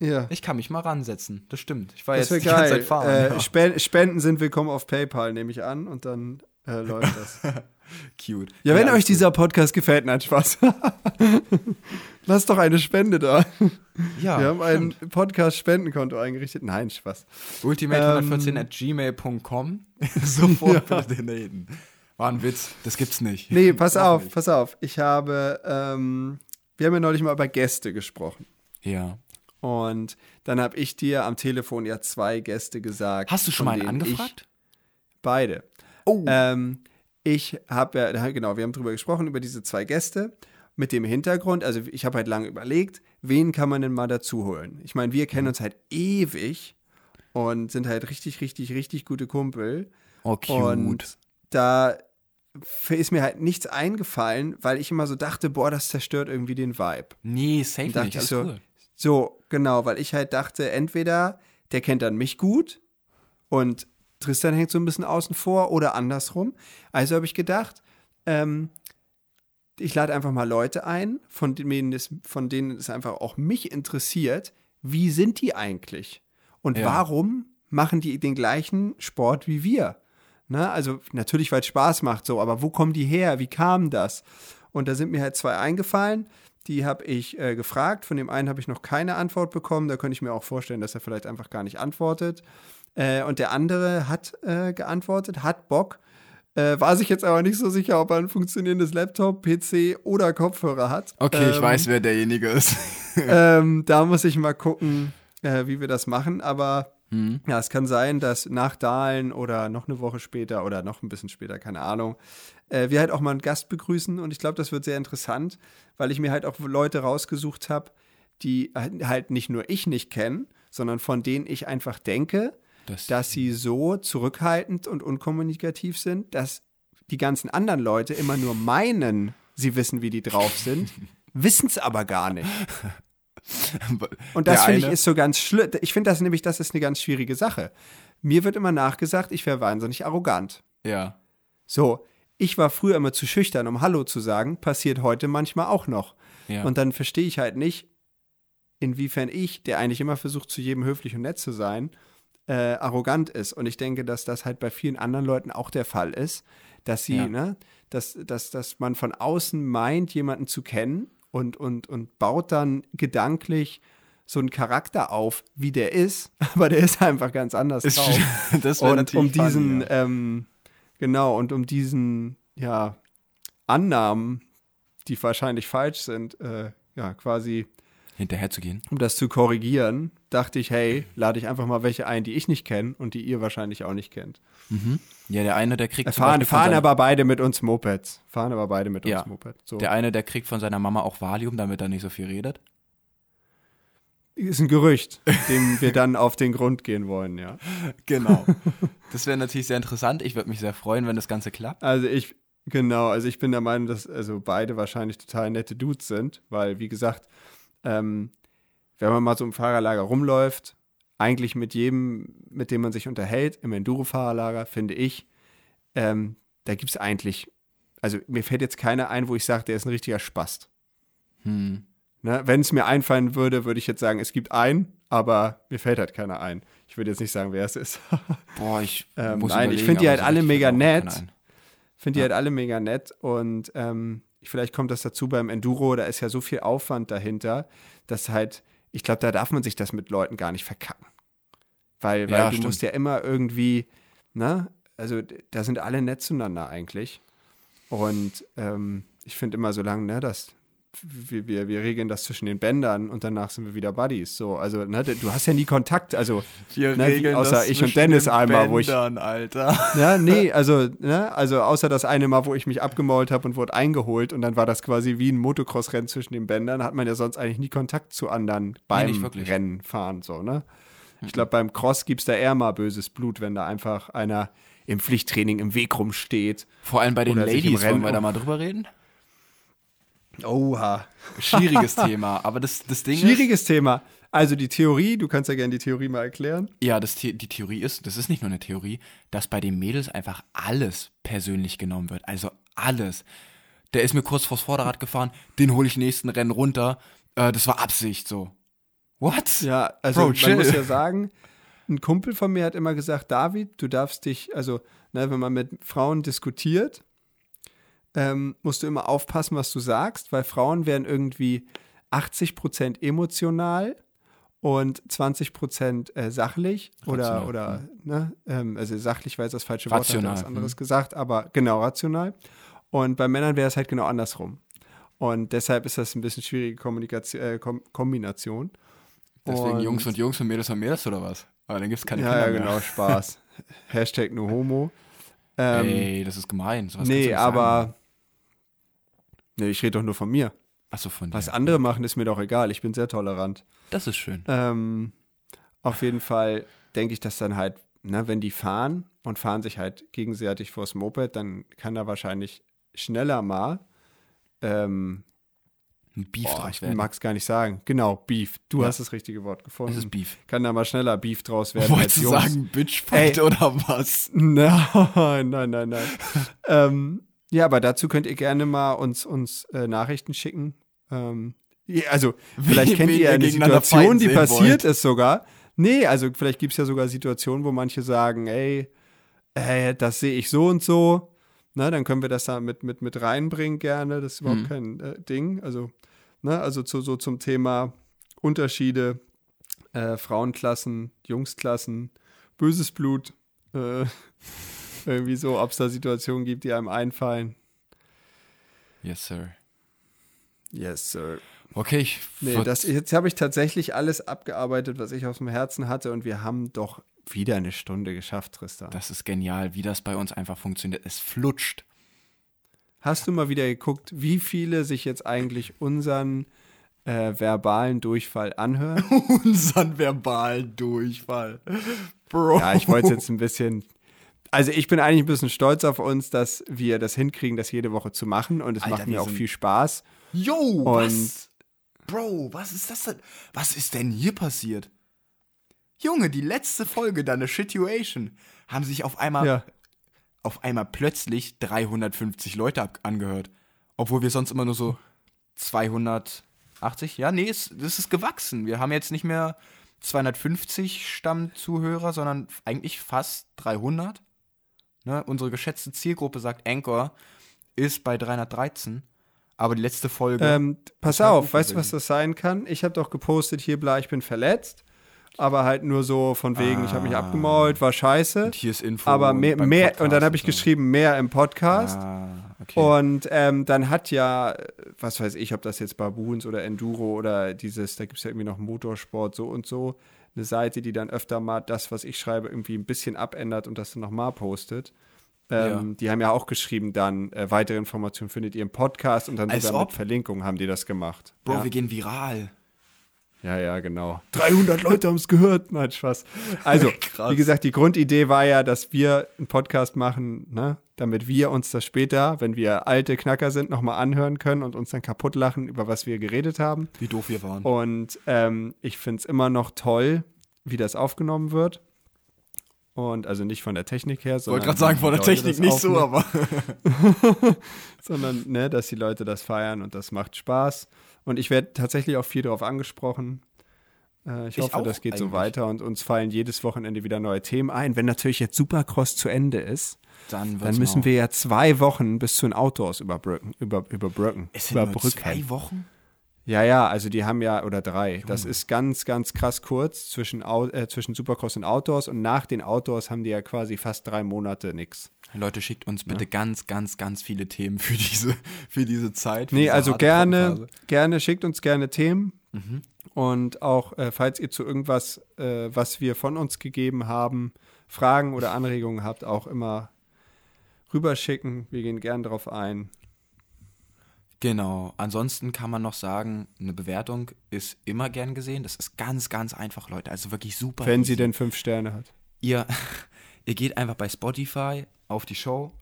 Ja. Ich kann mich mal ransetzen, das stimmt. Ich war das jetzt die ganze Zeit fahren. Äh, ja. Spen- Spenden sind willkommen auf PayPal, nehme ich an, und dann äh, läuft das. Cute. Ja, wenn ja, euch dieser Podcast gefällt, nein, Spaß. Lasst doch eine Spende da. Ja, wir haben stimmt. ein Podcast-Spendenkonto eingerichtet. Nein, Spaß. ultimate hundertvierzehn at gmail punkt com Sofort ja. bitte reden. War ein Witz, das gibt's nicht. Nee, pass auf, nicht. pass auf. Ich habe, ähm, wir haben ja neulich mal über Gäste gesprochen. Ja. Und dann habe ich dir am Telefon ja zwei Gäste gesagt. Hast du schon mal einen angefragt? Beide. Oh. Ähm, Ich habe ja, genau, wir haben drüber gesprochen, über diese zwei Gäste mit dem Hintergrund. Also ich habe halt lange überlegt, wen kann man denn mal dazu holen? Ich meine, wir kennen uns halt ewig und sind halt richtig, richtig, richtig gute Kumpel. Oh, cute. Und da ist mir halt nichts eingefallen, weil ich immer so dachte, boah, das zerstört irgendwie den Vibe. Nee, safe nicht, alles cool. So, Genau, weil ich halt dachte, entweder der kennt dann mich gut und Tristan hängt so ein bisschen außen vor oder andersrum. Also habe ich gedacht, ähm, ich lade einfach mal Leute ein, von denen, es, von denen es einfach auch mich interessiert, wie sind die eigentlich? Und ja. warum machen die den gleichen Sport wie wir? Na, also natürlich, weil es Spaß macht, so, aber wo kommen die her? Wie kam das? Und da sind mir halt zwei eingefallen, die habe ich äh, gefragt. Von dem einen habe ich noch keine Antwort bekommen. Da könnte ich mir auch vorstellen, dass er vielleicht einfach gar nicht antwortet. Äh, und der andere hat äh, geantwortet, hat Bock, äh, war sich jetzt aber nicht so sicher, ob er ein funktionierendes Laptop, P C oder Kopfhörer hat. Okay, ähm, ich weiß, wer derjenige ist. ähm, da muss ich mal gucken, äh, wie wir das machen. Aber mhm. ja, es kann sein, dass nach Dahlen oder noch eine Woche später oder noch ein bisschen später, keine Ahnung, äh, wir halt auch mal einen Gast begrüßen. Und ich glaube, das wird sehr interessant, weil ich mir halt auch Leute rausgesucht habe, die halt nicht nur ich nicht kenne, sondern von denen ich einfach denke, das dass sie so zurückhaltend und unkommunikativ sind, dass die ganzen anderen Leute immer nur meinen, sie wissen, wie die drauf sind, wissen es aber gar nicht. Und das finde ich ist so ganz schlimm. Ich finde das nämlich, das ist eine ganz schwierige Sache. Mir wird immer nachgesagt, ich wäre wahnsinnig arrogant. Ja. So, ich war früher immer zu schüchtern, um Hallo zu sagen, passiert heute manchmal auch noch. Ja. Und dann verstehe ich halt nicht, inwiefern ich, der eigentlich immer versucht, zu jedem höflich und nett zu sein, äh, arrogant ist. Und ich denke, dass das halt bei vielen anderen Leuten auch der Fall ist, dass sie, ja. ne, dass, dass, dass man von außen meint, jemanden zu kennen, Und, und, und baut dann gedanklich so einen Charakter auf, wie der ist, aber der ist einfach ganz anders ist, drauf. Das wäre natürlich um diesen, funny, ja. ähm, genau, und um diesen, ja, Annahmen, die wahrscheinlich falsch sind, äh, ja, quasi hinterherzugehen. Um das zu korrigieren, dachte ich, hey, lade ich einfach mal welche ein, die ich nicht kenne und die ihr wahrscheinlich auch nicht kennt. Mhm. Ja, der eine, der kriegt Fahren, fahren aber beide mit uns Mopeds. Fahren aber beide mit ja. uns Mopeds. So. Der eine, der kriegt von seiner Mama auch Valium, damit er nicht so viel redet. Ist ein Gerücht, dem wir dann auf den Grund gehen wollen, ja. Genau. Das wäre natürlich sehr interessant. Ich würde mich sehr freuen, wenn das Ganze klappt. Also ich, genau, also ich bin der Meinung, dass also beide wahrscheinlich total nette Dudes sind, weil, wie gesagt, Ähm, wenn man mal so im Fahrerlager rumläuft, eigentlich mit jedem, mit dem man sich unterhält, im Enduro-Fahrerlager, finde ich, ähm, da gibt es eigentlich, also mir fällt jetzt keiner ein, wo ich sage, der ist ein richtiger Spast. Hm. Ne? Wenn es mir einfallen würde, würde ich jetzt sagen, es gibt einen, aber mir fällt halt keiner ein. Ich würde jetzt nicht sagen, wer es ist. Boah, ich ähm, muss Nein, ich finde die halt alle mega nett. Finde die halt alle mega nett und ähm, vielleicht kommt das dazu beim Enduro, da ist ja so viel Aufwand dahinter, dass halt, ich glaube, da darf man sich das mit Leuten gar nicht verkacken. Weil, weil ja, du stimmt. musst ja immer irgendwie, ne, also da sind alle nett zueinander eigentlich. Und ähm, ich finde immer so lange, ne, dass wir, wir, wir regeln das zwischen den Bändern und danach sind wir wieder Buddies. So, also, ne, du hast ja nie Kontakt, also wir ne, regeln außer das ich und Dennis einmal, wo ich. Alter. Ja, nee, also, ne, also außer das eine Mal, wo ich mich abgemault habe und wurde eingeholt und dann war das quasi wie ein Motocross-Rennen zwischen den Bändern, hat man ja sonst eigentlich nie Kontakt zu anderen beim nee, Rennen fahren. So, ne? Ich glaube, beim Cross gibt es da eher mal böses Blut, wenn da einfach einer im Pflichttraining im Weg rumsteht. Vor allem bei den Ladies, wollen wir da mal drüber reden? Oha. Schwieriges Thema, aber das, das Ding Schwieriges ist... Schwieriges Thema. Also die Theorie, du kannst ja gerne die Theorie mal erklären. Ja, das, die Theorie ist, das ist nicht nur eine Theorie, dass bei den Mädels einfach alles persönlich genommen wird. Also alles. Der ist mir kurz vors Vorderrad gefahren, den hole ich nächsten Rennen runter. Äh, das war Absicht, so. What? Ja, also Bro, man chill. muss ja sagen, ein Kumpel von mir hat immer gesagt, David, du darfst dich, also ne, wenn man mit Frauen diskutiert, Ähm, musst du immer aufpassen, was du sagst, weil Frauen werden irgendwie achtzig Prozent emotional und zwanzig Prozent äh, sachlich rational, oder, oder ne? ähm, also sachlich war jetzt das falsche Wort, rational, hat was anderes mh. gesagt, aber genau, rational. Und bei Männern wäre es halt genau andersrum. Und deshalb ist das ein bisschen schwierige Kommunikation, äh, Kom- Kombination. Deswegen und, Jungs und Jungs und Mädels und Mädels oder was? Aber dann gibt es keine ja, Kinder mehr. Ja, genau, Spaß. Hashtag nur Homo. Ähm, Ey, das ist gemein. So was nee, aber... Sagen. Nee, ich rede doch nur von mir. Ach so, von dir. Was andere machen, ist mir doch egal. Ich bin sehr tolerant. Das ist schön. Ähm, auf jeden Fall denke ich, dass dann halt, ne, wenn die fahren und fahren sich halt gegenseitig vors Moped, dann kann da wahrscheinlich schneller mal ähm, Ein Beef Boah, draus werden. Ich mag es gar nicht sagen. Genau, Beef. Du ja. hast das richtige Wort gefunden. Das ist Beef. Kann da mal schneller Beef draus werden. Wolltest du sagen Bitchfight oder was? Nein, nein, nein, nein. ähm, ja, aber dazu könnt ihr gerne mal uns, uns äh, Nachrichten schicken. Ähm, also, vielleicht Wie, kennt ihr ja eine Situation, die passiert wollt. ist sogar. Nee, also vielleicht gibt es ja sogar Situationen, wo manche sagen, ey, äh, das sehe ich so und so. Na, dann können wir das da mit, mit, mit reinbringen gerne. Das ist überhaupt mhm. kein äh, Ding. Also, ne, also zu, so zum Thema Unterschiede, äh, Frauenklassen, Jungsklassen, böses Blut. Äh, irgendwie so, ob es da Situationen gibt, die einem einfallen. Yes, sir. Yes, sir. Okay. Ich nee, das, jetzt habe ich tatsächlich alles abgearbeitet, was ich auf dem Herzen hatte. Und wir haben doch wieder eine Stunde geschafft, Tristan. Das ist genial, wie das bei uns einfach funktioniert. Es flutscht. Hast du mal wieder geguckt, wie viele sich jetzt eigentlich unseren äh, verbalen Durchfall anhören? Unseren verbalen Durchfall. Bro. Ja, ich wollte jetzt ein bisschen... Also ich bin eigentlich ein bisschen stolz auf uns, dass wir das hinkriegen, das jede Woche zu machen. Und es Alter, macht mir auch viel Spaß. Yo, Und was? Bro, was ist das denn? Was ist denn hier passiert? Junge, die letzte Folge deiner Situation haben sich auf einmal, ja. auf einmal plötzlich dreihundertfünfzig Leute ab- angehört. Obwohl wir sonst immer nur so zweihundertachtzig, ja, nee, es, das ist gewachsen. Wir haben jetzt nicht mehr zweihundertfünfzig Stammzuhörer, sondern eigentlich fast dreihundert. Ne? Unsere geschätzte Zielgruppe, sagt Anchor, ist bei dreihundertdreizehn. Aber die letzte Folge... Ähm, pass auf, weißt du, was das sein kann? Ich habe doch gepostet, hier, bla, ich bin verletzt. Aber halt nur so von wegen, ah, ich habe mich abgemault, war scheiße. Und hier ist Info. Aber mehr, mehr und dann habe ich geschrieben, mehr im Podcast. Ah, okay. Und ähm, dann hat ja, was weiß ich, ob das jetzt Baboons oder Enduro oder dieses, da gibt es ja irgendwie noch Motorsport, so und so, eine Seite, die dann öfter mal das, was ich schreibe, irgendwie ein bisschen abändert und das dann nochmal postet. Ähm, ja. Die haben ja auch geschrieben dann, äh, weitere Informationen findet ihr im Podcast und dann Als sogar ob. mit Verlinkung haben die das gemacht. Bro, ja. wir gehen viral. Ja, ja, genau. dreihundert Leute haben es gehört. Nein, Spaß. Also, wie gesagt, die Grundidee war ja, dass wir einen Podcast machen, ne? Damit wir uns das später, wenn wir alte Knacker sind, nochmal anhören können und uns dann kaputt lachen, über was wir geredet haben. Wie doof wir waren. Und ähm, ich finde es immer noch toll, wie das aufgenommen wird. Und also nicht von der Technik her. Ich wollte gerade sagen, von der Technik nicht so, aber. sondern, ne, dass die Leute das feiern und das macht Spaß. Und ich werde tatsächlich auch viel darauf angesprochen. Äh, ich, ich hoffe, das geht eigentlich so weiter und uns fallen jedes Wochenende wieder neue Themen ein. Wenn natürlich jetzt Supercross zu Ende ist, dann, dann müssen wir ja zwei Wochen bis zu den Outdoors überbrücken. Über, überbrücken. Es sind nur zwei Wochen? Ja, ja, also die haben ja, oder drei. Junge. Das ist ganz, ganz krass kurz zwischen, äh, zwischen Supercross und Outdoors. Und nach den Outdoors haben die ja quasi fast drei Monate nichts. Leute, schickt uns bitte ja. ganz, ganz, ganz viele Themen für diese, für diese Zeit. Für nee, diese also gerne, gerne, schickt uns gerne Themen. Mhm. Und auch, äh, falls ihr zu irgendwas, äh, was wir von uns gegeben haben, Fragen oder Anregungen habt, auch immer rüberschicken. Wir gehen gern drauf ein. Genau. Ansonsten kann man noch sagen, eine Bewertung ist immer gern gesehen. Das ist ganz, ganz einfach, Leute. Also wirklich super. Wenn easy. Sie denn fünf Sterne hat. Ihr, ihr geht einfach bei Spotify auf die Show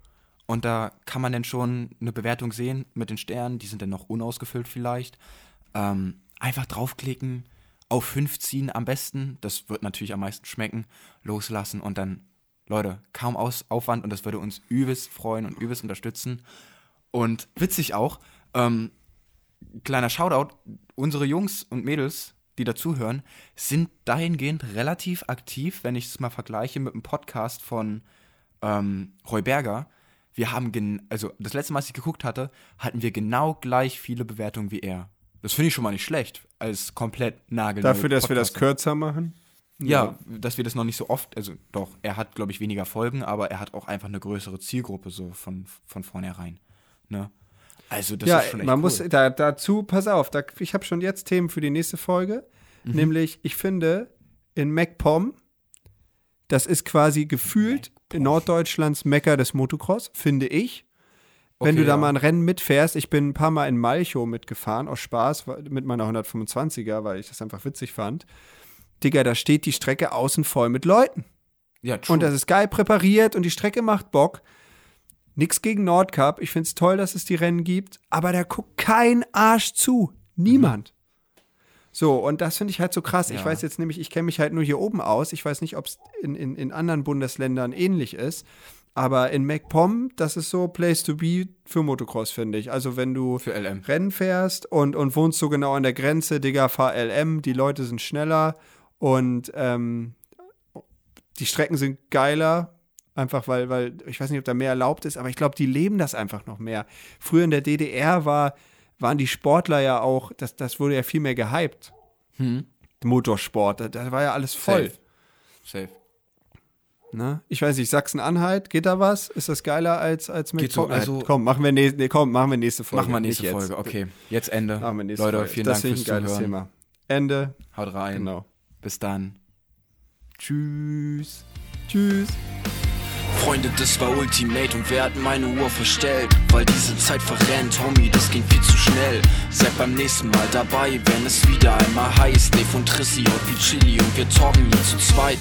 und da kann man dann schon eine Bewertung sehen mit den Sternen, die sind dann noch unausgefüllt vielleicht. Ähm, einfach draufklicken, auf fünf ziehen am besten, das wird natürlich am meisten schmecken, loslassen und dann, Leute, kaum aus Aufwand und das würde uns übelst freuen und übelst unterstützen. Und witzig auch, ähm, kleiner Shoutout, unsere Jungs und Mädels, die dazuhören, sind dahingehend relativ aktiv, wenn ich es mal vergleiche mit einem Podcast von Ähm, Roy Berger, wir haben, gen- also das letzte Mal, als ich geguckt hatte, hatten wir genau gleich viele Bewertungen wie er. Das finde ich schon mal nicht schlecht, als komplett nagelneu. Dafür, dass Podcast wir das kürzer machen? Ja, ja, dass wir das noch nicht so oft, also doch, er hat, glaube ich, weniger Folgen, aber er hat auch einfach eine größere Zielgruppe so von, von vornherein. Ne? Also das ja, ist schon echt man cool. muss da, dazu, pass auf, da, ich habe schon jetzt Themen für die nächste Folge, mhm. nämlich, ich finde, in MacPom, das ist quasi gefühlt Mac. In Norddeutschlands Mekka des Motocross, finde ich. Wenn okay, du da ja. mal ein Rennen mitfährst, ich bin ein paar Mal in Malchow mitgefahren, aus Spaß, mit meiner hundertfünfundzwanziger, weil ich das einfach witzig fand. Digga, da steht die Strecke außen voll mit Leuten. Ja, true. Und das ist geil präpariert und die Strecke macht Bock. Nix gegen Nordcup, ich find's toll, dass es die Rennen gibt, aber da guckt kein Arsch zu. Niemand. Mhm. So, und das finde ich halt so krass. Ja. Ich weiß jetzt nämlich, ich kenne mich halt nur hier oben aus. Ich weiß nicht, ob es in, in, in anderen Bundesländern ähnlich ist. Aber in MacPom, das ist so Place to be für Motocross, finde ich. Also wenn du für L M Rennen fährst und, und wohnst so genau an der Grenze, Digga, fahr L M, die Leute sind schneller und ähm, die Strecken sind geiler. Einfach weil, weil, ich weiß nicht, ob da mehr erlaubt ist, aber ich glaube, die leben das einfach noch mehr. Früher in der D D R war, waren die Sportler ja auch, das, das wurde ja viel mehr gehypt. Hm. Motorsport, da, da war ja alles voll. Safe. Safe. Na? Ich weiß nicht, Sachsen-Anhalt, geht da was? Ist das geiler als, als mit so, also komm, machen wir nächste, nee, komm, machen wir nächste Folge. Machen wir nächste Folge, okay. Jetzt Ende. Leute, Folge. Vielen das Dank fürs Zuhören. Das ist ein geiles Thema. Ende. Haut rein. Genau. Bis dann. Tschüss. Tschüss. Freunde, das war Ultimate und wir hatten meine Uhr verstellt, weil diese Zeit verrennt, Homie, das ging viel zu schnell. Seid beim nächsten Mal dabei, wenn es wieder einmal heißt, Dave und Trissi und wie Chili und wir talken hier zu zweit.